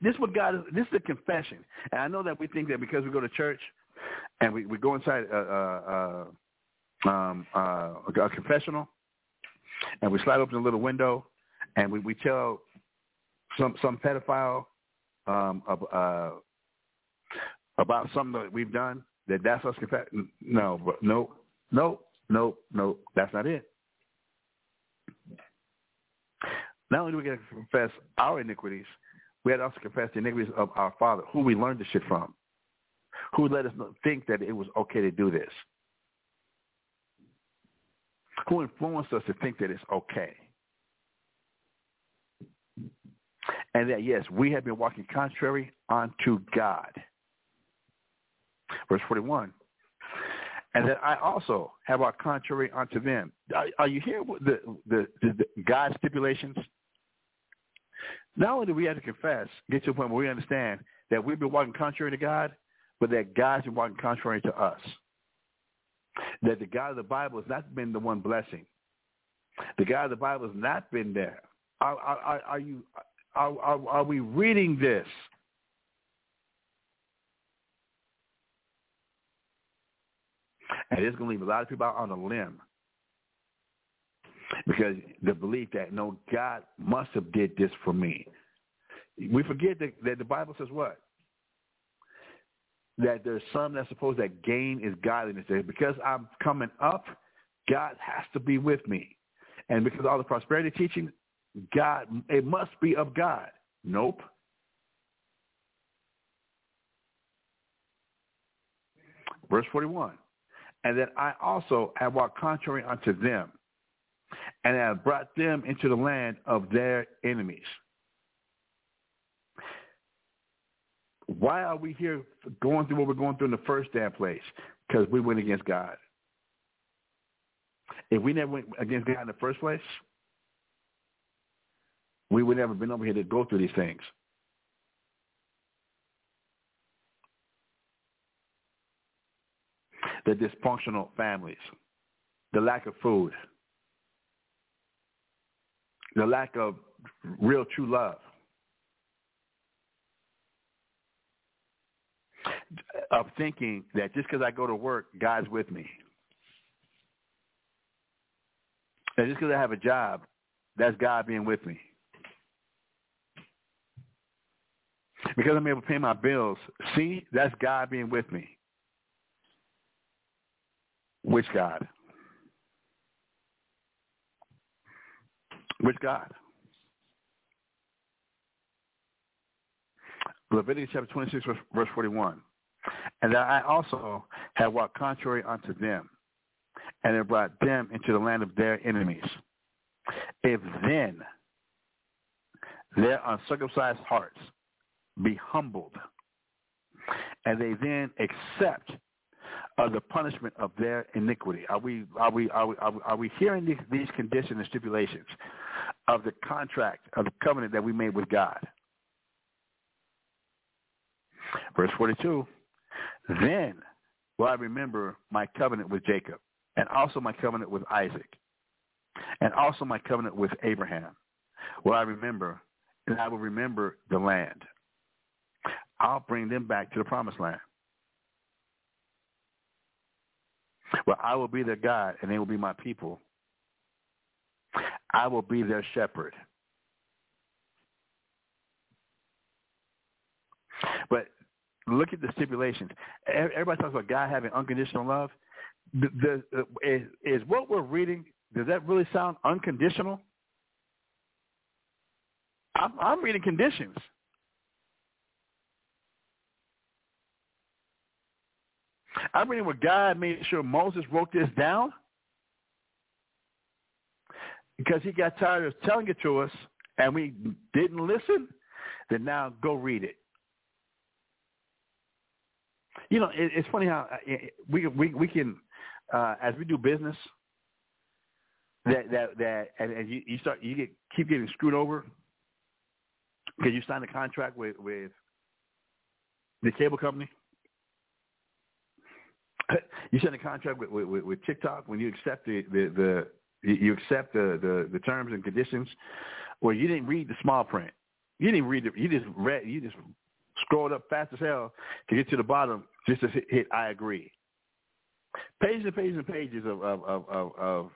This is what God is. This is the confession, and I know that we think that because we go to church and we, we go inside a, a, a, um, a, a confessional, and we slide open a little window, and we, we tell some some pedophile um, uh, about something that we've done that that's us confessing. No, no, no, no, no. That's not it. Not only do we get to confess our iniquities, we had to also confess the iniquities of our father, who we learned the shit from, who let us think that it was okay to do this, who influenced us to think that it's okay. And that, yes, we have been walking contrary unto God. Verse forty-one. And that I also have walked contrary unto them. Are, are you hearing the, the, the, the God's stipulations? Not only do we have to confess, get to a point where we understand that we've been walking contrary to God, but that God's been walking contrary to us. That the God of the Bible has not been the one blessing. The God of the Bible has not been there. Are, are, are, you, are, are, are we reading this? And it's going to leave a lot of people out on a limb. Because the belief that, no, God must have did this for me. We forget that, that the Bible says what? That there's some that suppose that gain is godliness. That because I'm coming up, God has to be with me. And because of all the prosperity teaching, God, it must be of God. Nope. Verse forty-one. And that I also have walked contrary unto them, and I have brought them into the land of their enemies. Why are we here going through what we're going through in the first damn place? Because we went against God. If we never went against God in the first place, we would never have been over here to go through these things. the dysfunctional families, the lack of food, the lack of real true love. Of thinking that just because I go to work, God's with me. And just because I have a job, that's God being with me. Because I'm able to pay my bills, see, that's God being with me. Which God? Which God? Leviticus chapter twenty-six, verse forty-one. And that I also have walked contrary unto them, and have brought them into the land of their enemies. If then their uncircumcised hearts be humbled, and they then accept of the punishment of their iniquity. Are we are we are we are we, are we hearing these, these conditions and stipulations of the contract of the covenant that we made with God? Verse forty-two. Then will I remember my covenant with Jacob, and also my covenant with Isaac, and also my covenant with Abraham. Will I remember, and I will remember the land. I'll bring them back to the promised land. Well, I will be their God, and they will be my people. I will be their shepherd. But look at the stipulations. Everybody talks about God having unconditional love. Does, is, is what we're reading, does that really sound unconditional? I'm, I'm reading conditions. I'm reading what God made sure Moses wrote this down because he got tired of telling it to us and we didn't listen, then now go read it. You know, it, it's funny how it, we, we we can, uh, as we do business, that that that and, and you, you start you get keep getting screwed over because you signed a contract with, with the cable company. You signed a contract with, with, with TikTok when you accept the, the, the you accept the, the, the terms and conditions. Well, you didn't read the small print. You didn't read it. You just read. You just scrolled up fast as hell to get to the bottom just to hit, hit I agree. Pages and pages and pages of of, of, of, of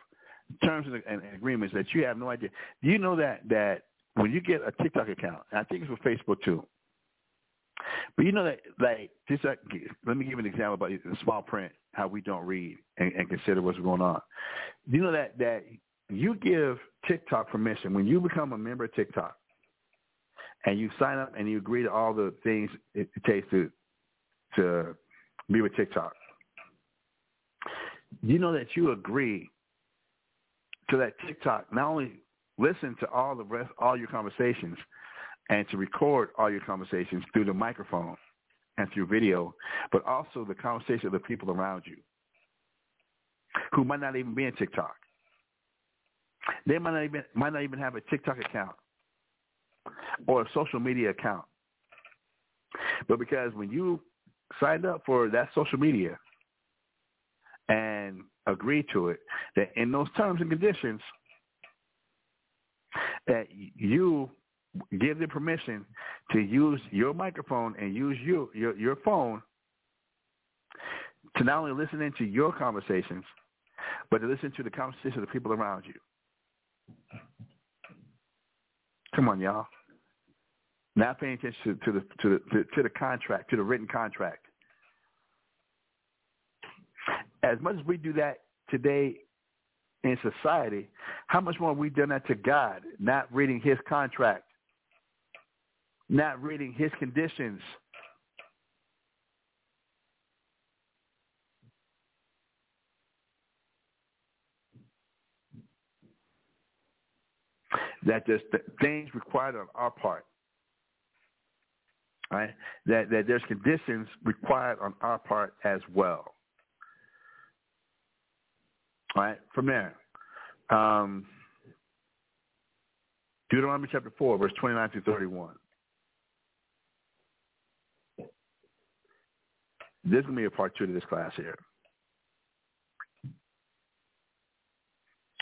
terms and, and agreements that you have no idea. Do you know that that when you get a TikTok account, and I think it's with Facebook too. But you know that, like, just like, let me give an example about the small print, how we don't read and, and consider what's going on. You know that that you give TikTok permission when you become a member of TikTok, and you sign up and you agree to all the things it takes to to be with TikTok. You know that you agree to that TikTok not only listen to all the rest, all your conversations, and to record all your conversations through the microphone and through video, but also the conversation of the people around you who might not even be in TikTok. They might not even might not even have a TikTok account or a social media account. But because when you signed up for that social media and agreed to it, that in those terms and conditions, that you give them permission to use your microphone and use you, your, your phone to not only listen into your conversations, but to listen to the conversation of the people around you. Come on, y'all. Not paying attention to, to, the, to, the, to, to the contract, to the written contract. As much as we do that today in society, how much more have we done that to God, not reading his contract? Not reading his conditions. That there's th- things required on our part. Right? That that there's conditions required on our part as well. All right. From there, um, Deuteronomy chapter four, verse twenty-nine through thirty-one. There's going to be a part two to this class here.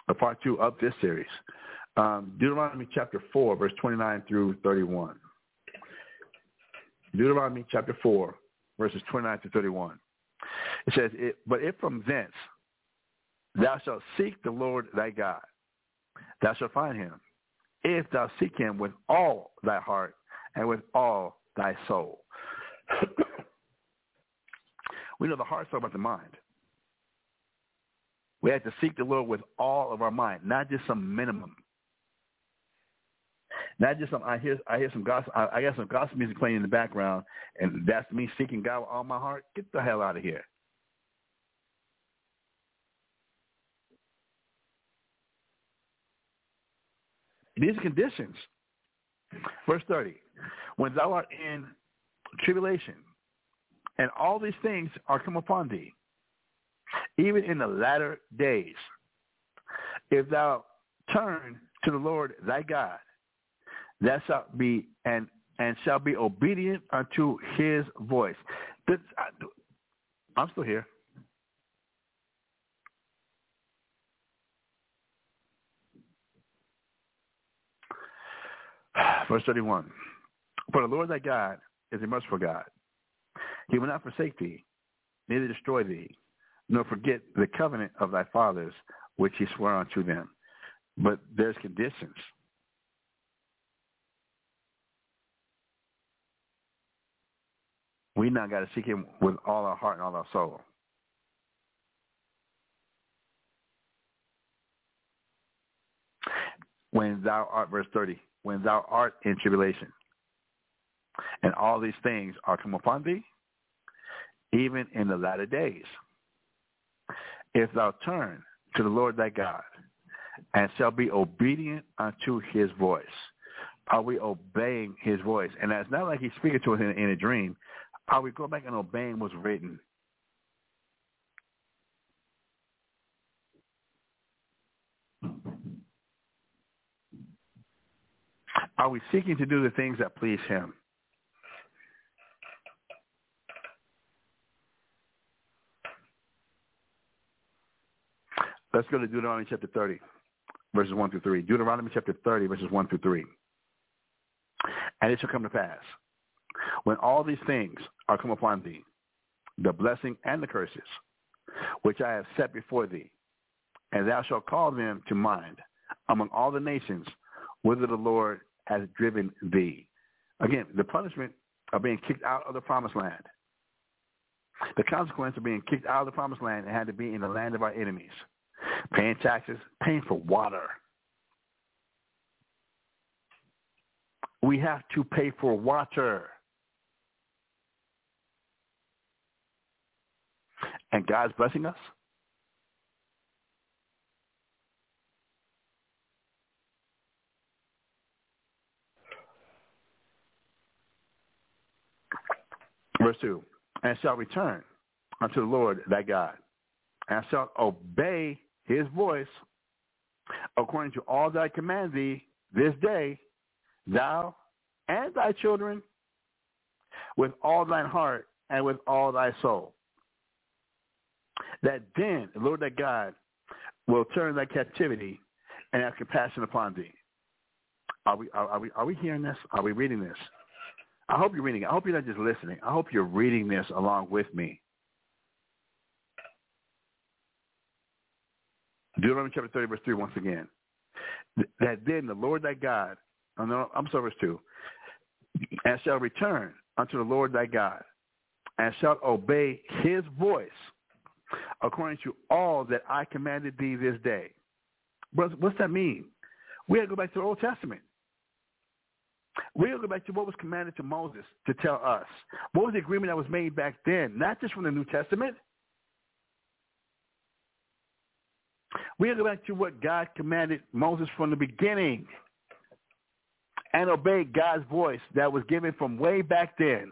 a part two of this series. Um, Deuteronomy chapter four, verse twenty-nine through thirty-one. Deuteronomy chapter four, verses twenty-nine to thirty-one. It says, it, but if from thence thou shalt seek the Lord thy God, thou shalt find him, if thou seek him with all thy heart and with all thy soul. We know the heart's all about the mind. We have to seek the Lord with all of our mind, not just some minimum. Not just some, I hear I hear some gospel, I, I got some gospel music playing in the background, and that's me seeking God with all my heart. Get the hell out of here. These conditions. Verse thirty. When thou art in tribulation, and all these things are come upon thee, even in the latter days, if thou turn to the Lord thy God, thou shalt be and and shall be obedient unto his voice. This, I, I'm still here. Verse thirty-one. For the Lord thy God is a merciful God. He will not forsake thee, neither destroy thee, nor forget the covenant of thy fathers, which he swore unto them. But there's conditions. We now got to seek him with all our heart and all our soul. When thou art, verse thirty, when thou art in tribulation, and all these things are come upon thee, even in the latter days, if thou turn to the Lord thy God, and shall be obedient unto his voice. Are we obeying his voice? And that's not like he's speaking to us in, in a dream. Are we going back and obeying what's written? Are we seeking to do the things that please him? Let's go to Deuteronomy chapter thirty, verses one through three. Deuteronomy chapter thirty, verses one through three. And it shall come to pass, when all these things are come upon thee, the blessing and the curses, which I have set before thee, and thou shalt call them to mind among all the nations, whither the Lord has driven thee. Again, the punishment of being kicked out of the promised land. The consequence of being kicked out of the promised land and had to be in the land of our enemies. Paying taxes, paying for water. We have to pay for water. And God's blessing us. Verse two, and shall return unto the Lord thy God, and shalt obey his voice according to all that I command thee this day, thou and thy children, with all thine heart and with all thy soul. That then the Lord thy God will turn thy captivity and have compassion upon thee. Are we are, are we are we hearing this? Are we reading this? I hope you're reading it. I hope you're not just listening. I hope you're reading this along with me. Deuteronomy chapter thirty, verse three, once again. That then the Lord thy God, I'm sorry, verse two, and shall return unto the Lord thy God, and shall obey his voice according to all that I commanded thee this day. What's that mean? We got to go back to the Old Testament. We'll go back to what was commanded to Moses to tell us. What was the agreement that was made back then? Not just from the New Testament. We'll go back to what God commanded Moses from the beginning and obey God's voice that was given from way back then.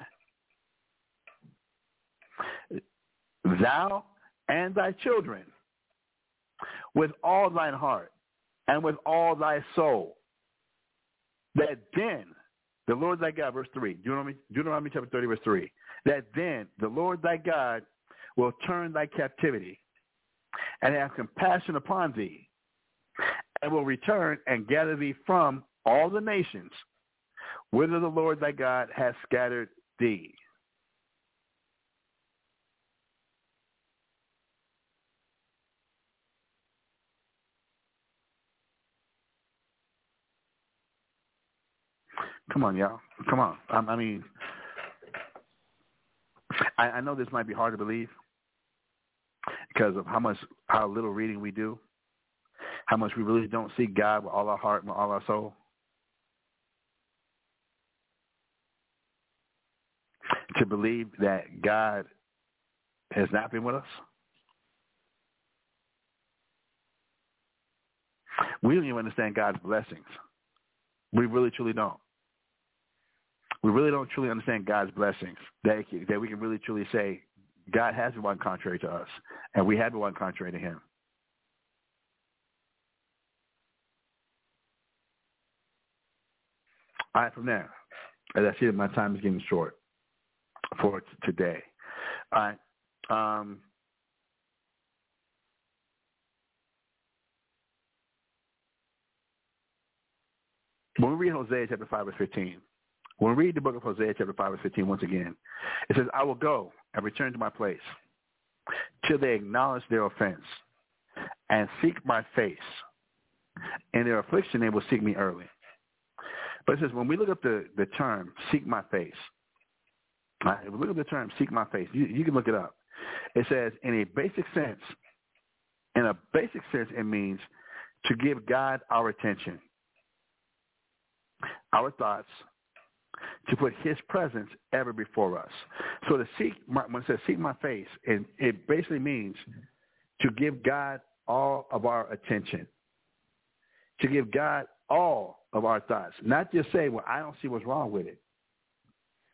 Thou and thy children, with all thine heart and with all thy soul. That then the Lord thy God, verse three, Deuteronomy, Deuteronomy chapter thirty, verse three, that then the Lord thy God will turn thy captivity and have compassion upon thee, I will return and gather thee from all the nations, whither the Lord thy God hath scattered thee. Come on, y'all. Come on. Um, I mean, I, I know this might be hard to believe because of how much, how little reading we do, how much we really don't see God with all our heart and with all our soul. To believe that God has not been with us. We don't even understand God's blessings. We really, truly don't. We really don't truly understand God's blessings, that, that we can really, truly say God has been one contrary to us, and we have been one contrary to him. All right, from there, as I see that my time is getting short for today. All right. Um, when we read Hosea chapter five, verse fifteen, when we read the book of Hosea chapter five, verse fifteen, once again, it says, I will go and return to my place till they acknowledge their offense and seek my face. In their affliction, they will seek me early. But it says, when we look up the, the term, seek my face, all right, if we look up the term, seek my face, you, you can look it up. It says, in a basic sense, in a basic sense, it means to give God our attention, our thoughts, to put his presence ever before us. So to seek, my, when it says seek my face, it, it basically means to give God all of our attention, to give God all of our thoughts, not just say, well, I don't see what's wrong with it.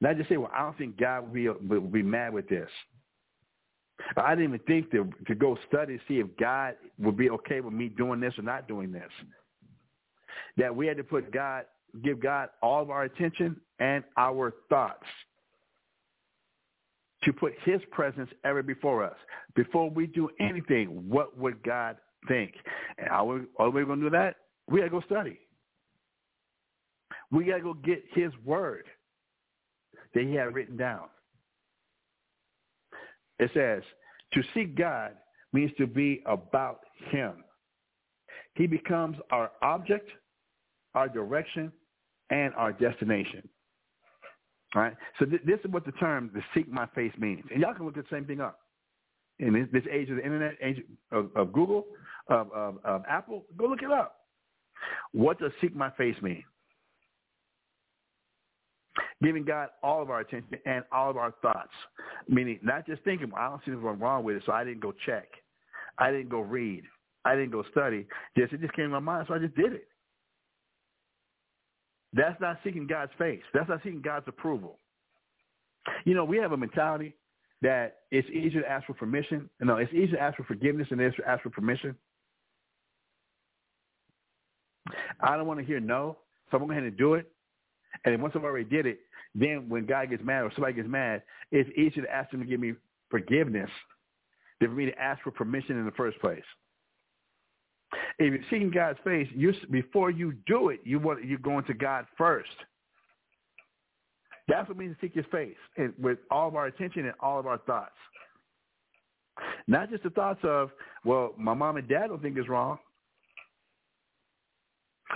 Not just say, well, I don't think God will be, will be mad with this. I didn't even think to, to go study, see if God would be okay with me doing this or not doing this. That we had to put God, give God all of our attention and our thoughts, to put his presence ever before us. Before we do anything, what would God think? And how are we going to do that? We got to go study. We got to go get his word that he had written down. It says, to seek God means to be about him. He becomes our object, our direction, and our destination. All right? So th- this is what the term, the seek my face, means. And y'all can look the same thing up. In this, this age of the internet, age of, of Google, of, of, of Apple, go look it up. What does seek my face mean? Giving God all of our attention and all of our thoughts, meaning not just thinking, well, I don't see anything wrong with it, so I didn't go check. I didn't go read. I didn't go study. Just, it just came to my mind, so I just did it. That's not seeking God's face. That's not seeking God's approval. You know, we have a mentality that it's easier to ask for permission. No, it's easier to ask for forgiveness than it is to ask for permission. I don't want to hear no, so I'm going to go ahead and do it. And once I've already did it, then when God gets mad or somebody gets mad, it's easier to ask them to give me forgiveness than for me to ask for permission in the first place. If you're seeking God's face, you before you do it, you want, you're going to God first. That's what it means to seek his face, and with all of our attention and all of our thoughts. Not just the thoughts of, well, my mom and dad don't think it's wrong.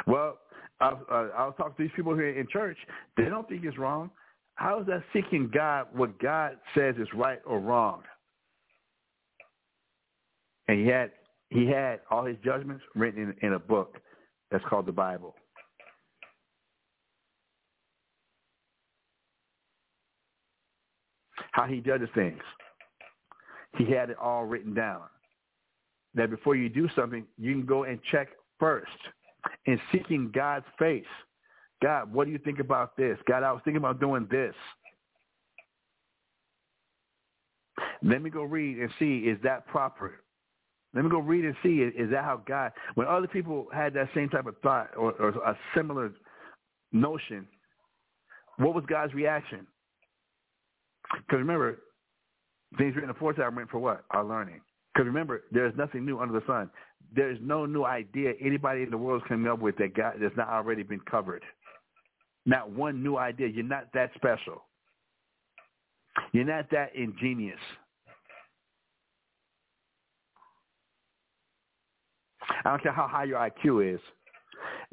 Well, I was talking to these people here in church. They don't think it's wrong. How is that seeking God what God says is right or wrong? And yet he had all his judgments written in, in a book that's called the Bible. How he judges things. He had it all written down. That before you do something, you can go and check first. In seeking God's face, God, what do you think about this? God, I was thinking about doing this. Let me go read and see, is that proper? Let me go read and see, is that how God, when other people had that same type of thought or, or a similar notion, what was God's reaction? Because remember, things written aforetime went for what? Our learning. Because remember, there's nothing new under the sun. there is no new idea anybody in the world is coming up with that got, that's not already been covered. Not one new idea. You're not that special. You're not that ingenious. I don't care how high your I Q is.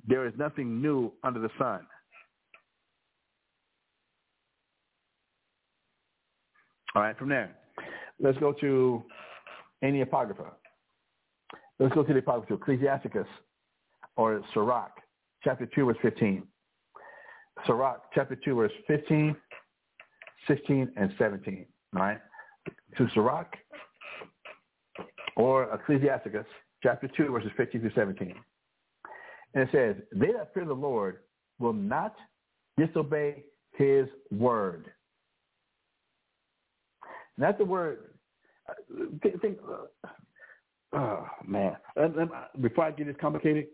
There is nothing new under the sun. All right, from there, let's go to any apocrypha. Let's go to the apocrypha, Ecclesiasticus, or Sirach, chapter two, verse fifteen. Sirach, chapter two, verse fifteen, sixteen, and seventeen. All right, to Sirach, or Ecclesiasticus, chapter two, verses fifteen through seventeen. And it says, they that fear the Lord will not disobey his word. Not the word. Think, think, uh, oh, man. Before I get this complicated,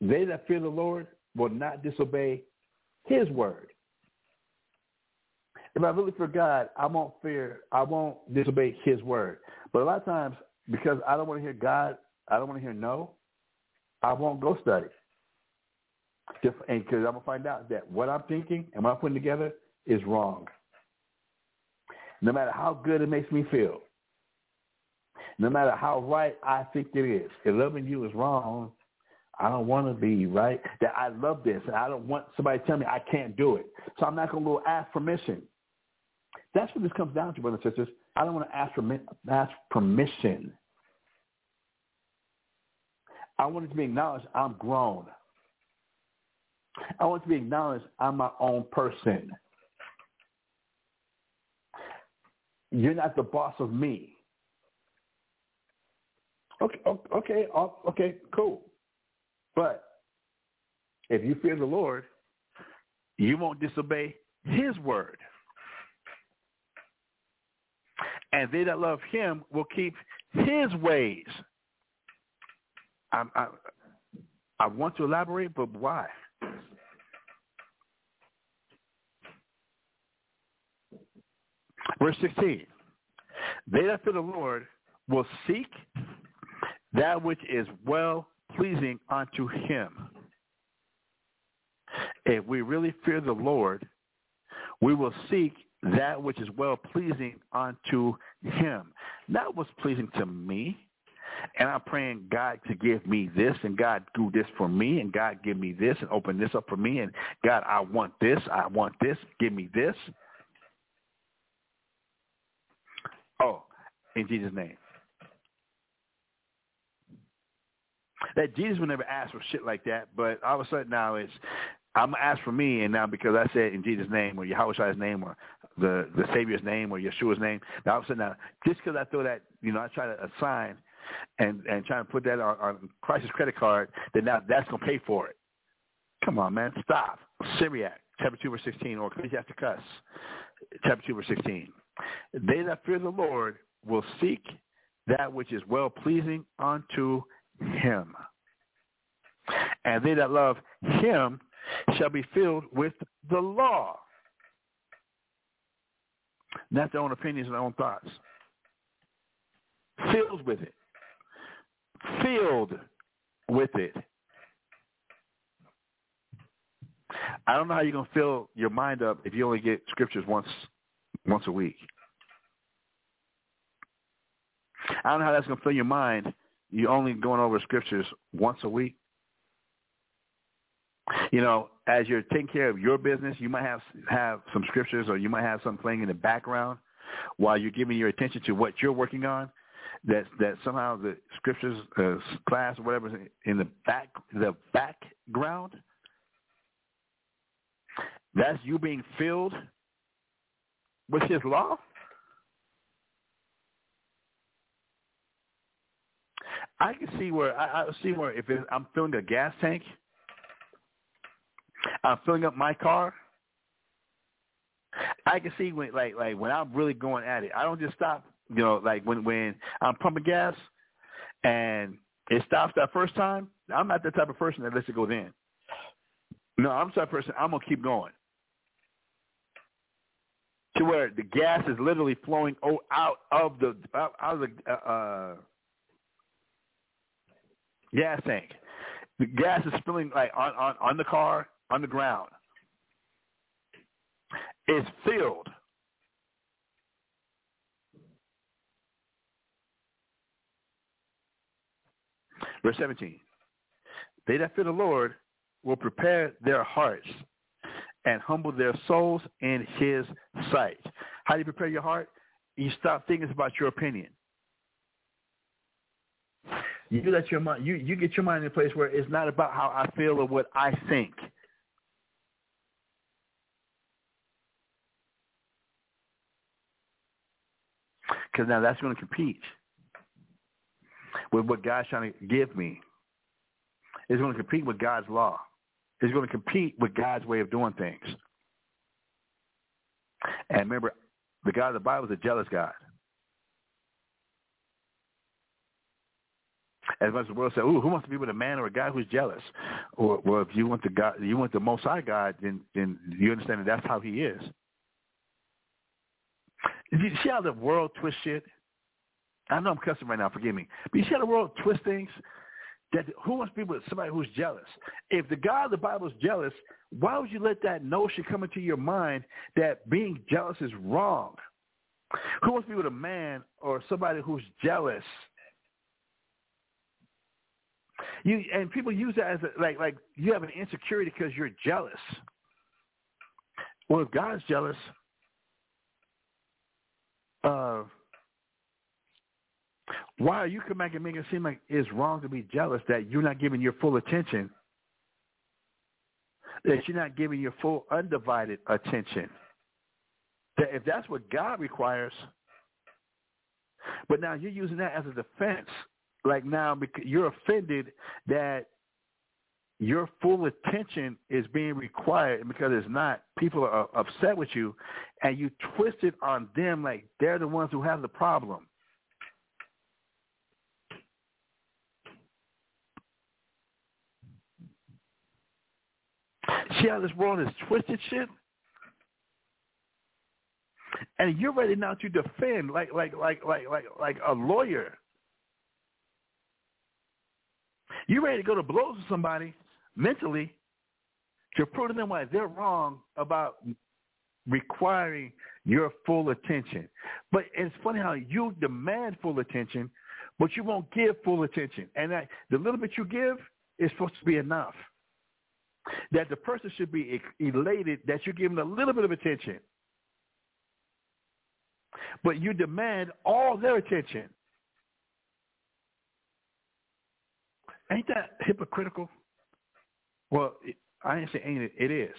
they that fear the Lord will not disobey his word. If I really fear God, I won't fear, I won't disobey his word. But a lot of times, because I don't want to hear God, I don't want to hear no, I won't go study. Just, and because I'm going to find out that what I'm thinking and what I'm putting together is wrong. No matter how good it makes me feel, no matter how right I think it is, if loving you is wrong, I don't want to be right. That I love this, and I don't want somebody to tell me I can't do it. So I'm not going to go ask permission. That's what this comes down to, brothers and sisters. I don't want to ask, permi- ask permission. I want it to be acknowledged I'm grown. I want it to be acknowledged I'm my own person. You're not the boss of me. Okay, okay, okay, cool. But if you fear the Lord, you won't disobey his word. And they that love him will keep his ways. I, I, I want to elaborate, but why? Verse sixteen, they that fear the Lord will seek that which is well-pleasing unto him. If we really fear the Lord, we will seek that which is well-pleasing unto him. Not what's pleasing to me. And I'm praying God to give me this, and God do this for me, and God give me this, and open this up for me, and God, I want this, I want this, give me this. Oh, in Jesus' name. That Jesus would never ask for shit like that, but all of a sudden now it's, I'm going to ask for me, and now because I said in Jesus' name, or Yahushua's name, or the, the Savior's name, or Yeshua's name, now all of a sudden now, just because I throw that, you know, I try to assign and and trying to put that on, on Christ's credit card, then now that's going to pay for it. Come on, man. Stop. Syriac, chapter two, verse sixteen, or Ecclesiasticus, chapter two, verse sixteen. They that fear the Lord will seek that which is well-pleasing unto him. And they that love him shall be filled with the law. Not their own opinions and their own thoughts. Filled with it. Filled with it. I don't know how you're going to fill your mind up if you only get scriptures once once a week. I don't know how that's going to fill your mind. You're only going over scriptures once a week. You know, as you're taking care of your business, you might have have some scriptures, or you might have something playing in the background while you're giving your attention to what you're working on. That that somehow the scriptures uh, class or whatever is in the back the background. That's you being filled with his law. I can see where I, I see where if it, I'm filling a gas tank, I'm filling up my car. I can see when like like when I'm really going at it, I don't just stop. You know, like when, when I'm pumping gas and it stops that first time, I'm not the type of person that lets it go then. No, I'm the type of person, I'm going to keep going. To where the gas is literally flowing out of the, out of the uh, gas tank. The gas is spilling like on, on, on the car, on the ground. It's filled. Verse seventeen. They that fear the Lord will prepare their hearts and humble their souls in his sight. How do you prepare your heart? You stop thinking about your opinion. You do that your mind, you, you get your mind in a place where it's not about how I feel or what I think. Because now that's going to compete with what God's trying to give me. It's going to compete with God's law. It's going to compete with God's way of doing things. And remember, the God of the Bible is a jealous God. As much as the world said, "Ooh, who wants to be with a man or a guy who's jealous?" Or, well, if you want the God, you want the Most High God, then then you understand that that's how He is. You see how the world twists shit? I know I'm cussing right now, forgive me. But you see how the world twists things? That who wants to be with somebody who's jealous? If the God of the Bible is jealous, why would you let that notion come into your mind that being jealous is wrong? Who wants to be with a man or somebody who's jealous? You and people use that as a, like like you have an insecurity because you're jealous. Well, if God's jealous, uh, why are you coming back and making it seem like it's wrong to be jealous, that you're not giving your full attention, that you're not giving your full undivided attention? That if that's what God requires, but now you're using that as a defense. Like now, because you're offended that your full attention is being required, and because it's not, people are upset with you, and you twist it on them like they're the ones who have the problem. See how this world is twisted shit? And you're ready now to defend like like like like like like a lawyer. You ready to go to blows with somebody mentally to prove to them why they're wrong about requiring your full attention. But it's funny how you demand full attention, but you won't give full attention. And that, the little bit you give is supposed to be enough. That the person should be elated that you're giving a little bit of attention. But you demand all their attention. Ain't that hypocritical? Well, it, I didn't say ain't it. It is.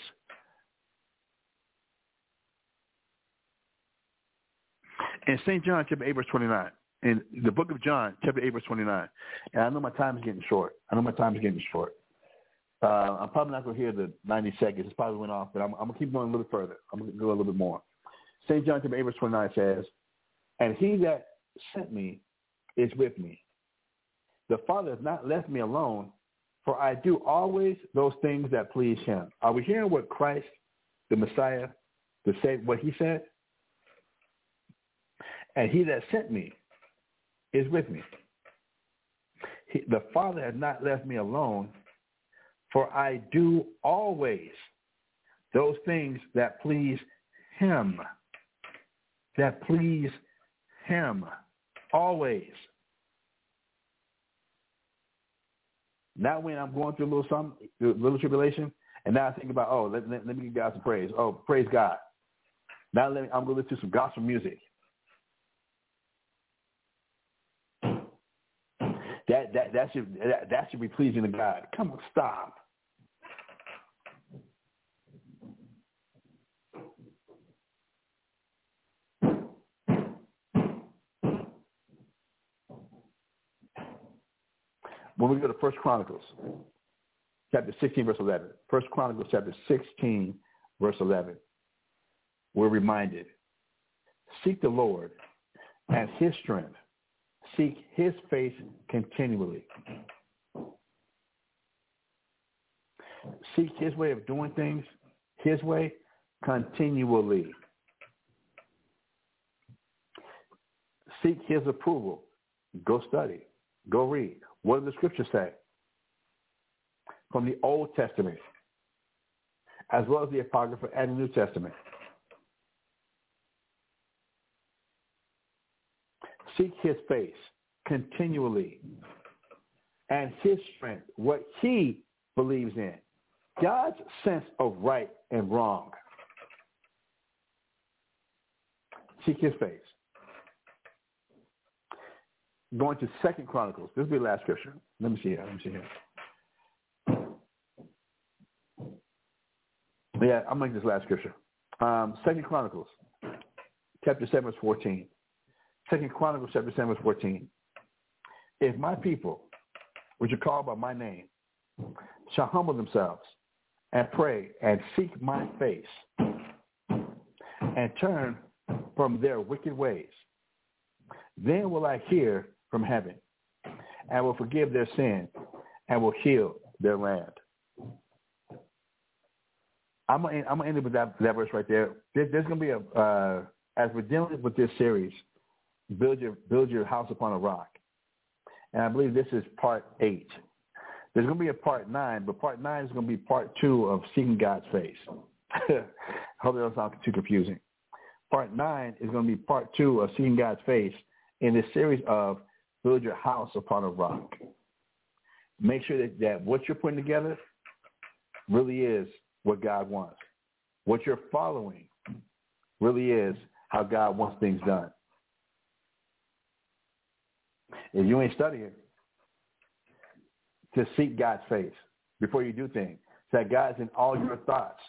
In Saint John, chapter eight, verse twenty-nine. In the book of John, chapter eight, verse twenty-nine. And I know my time is getting short. I know my time is getting short. Uh, I'm probably not going to hear the ninety seconds. It probably went off, but I'm, I'm going to keep going a little bit further. I'm going to go a little bit more. Saint John, chapter eight, verse twenty-nine says, "And he that sent me is with me. The Father has not left me alone, for I do always those things that please him." Are we hearing what Christ, the Messiah, the Savior, what he said? "And he that sent me is with me. He, the Father has not left me alone, for I do always those things that please him." That please him. Always. Not when I'm going through a little something, a little tribulation, and now I think about, oh, let, let, let me give God some praise. Oh, praise God. Now let me, I'm going to listen to some gospel music. That that that should that, that should be pleasing to God. Come on, stop. When we go to First Chronicles, chapter sixteen, verse eleven. First Chronicles, chapter sixteen, verse eleven. We're reminded, "Seek the Lord and his strength. Seek his face continually." Seek his way of doing things, his way, continually. Seek his approval. Go study. Go read. What does the scripture say? from the Old Testament, as well as the Apocrypha and the New Testament. Seek his face continually and his strength, what he believes in, God's sense of right and wrong. Seek his face. Going to Second Chronicles. This will be the last scripture. Let me see here. Let me see here. Yeah, I'll make this last scripture. Um, Second Chronicles, chapter seven, verse fourteen. Second Chronicles, chapter seven, verse fourteen. If my people, which are called by my name, shall humble themselves and pray and seek my face and turn from their wicked ways, then will I hear from heaven and will forgive their sin and will heal their land. I'm going to end it with that, that verse right there. there there's going to be a, uh, as we're dealing with this series, build your, build your house upon a rock. And I believe this is part eight. There's going to be a part nine, but part nine is going to be part two of seeking God's face. Hope that doesn't sound too confusing. Part nine is going to be part two of seeing God's face in this series of build your house upon a rock. Make sure that, that what you're putting together really is what God wants. What you're following really is how God wants things done. If you ain't studying to seek God's face before you do things, so that God's in all your thoughts,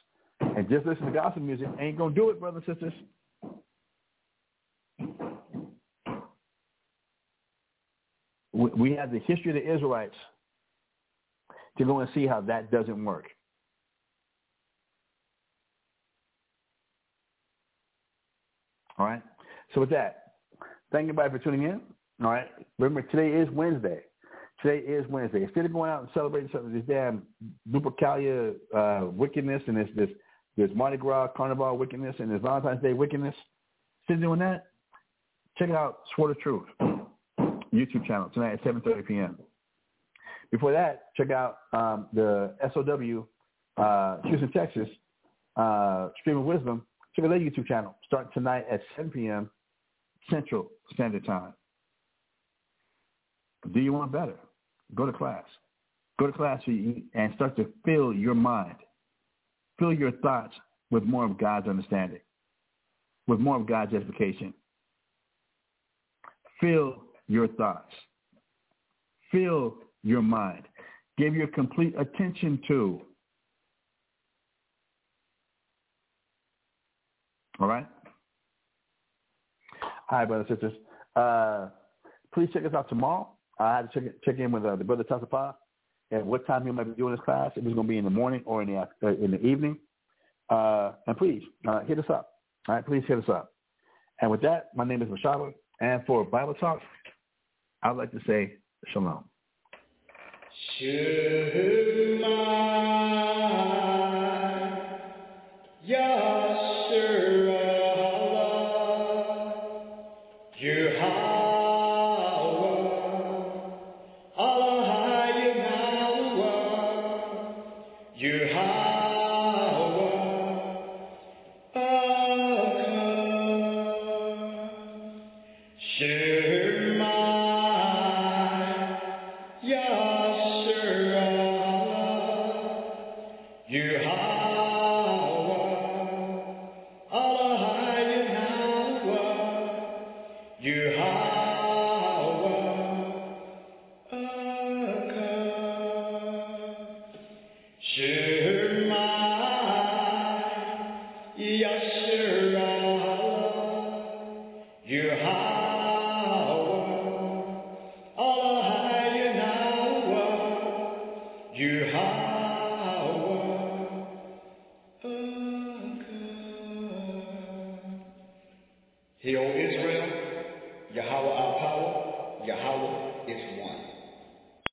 and just listen to gospel music ain't going to do it, brothers and sisters. We have the history of the Israelites to go and see how that doesn't work. All right? So with that, thank everybody for tuning in. All right? Remember, today is Wednesday. Today is Wednesday. Instead of going out and celebrating something, this damn Lupercalia uh, wickedness and this, this this Mardi Gras Carnival wickedness and this Valentine's Day wickedness, instead of doing that, check out Sword of Truth YouTube channel tonight at seven thirty p.m. Before that, check out um, the S O W uh, Houston, Texas, uh, Stream of Wisdom. Check out their YouTube channel. Start tonight at seven p.m. Central Standard Time. Do you want better? Go to class. Go to class and start to fill your mind. Fill your thoughts with more of God's understanding, with more of God's edification. Fill your thoughts. Fill your mind. Give your complete attention to. All right? All right, brothers and sisters. Uh, please check us out tomorrow. I had to check, check in with uh, the brother Tassafa at what time he might be doing his class, if it's going to be in the morning or in the uh, in the evening. Uh, and please, uh, hit us up. All right, please hit us up. And with that, my name is Mashallah. And for Bible Talk, I'd like to say shalom. Shema Yasharallah Yuhah. Israel, Yahweh our power, Yahweh is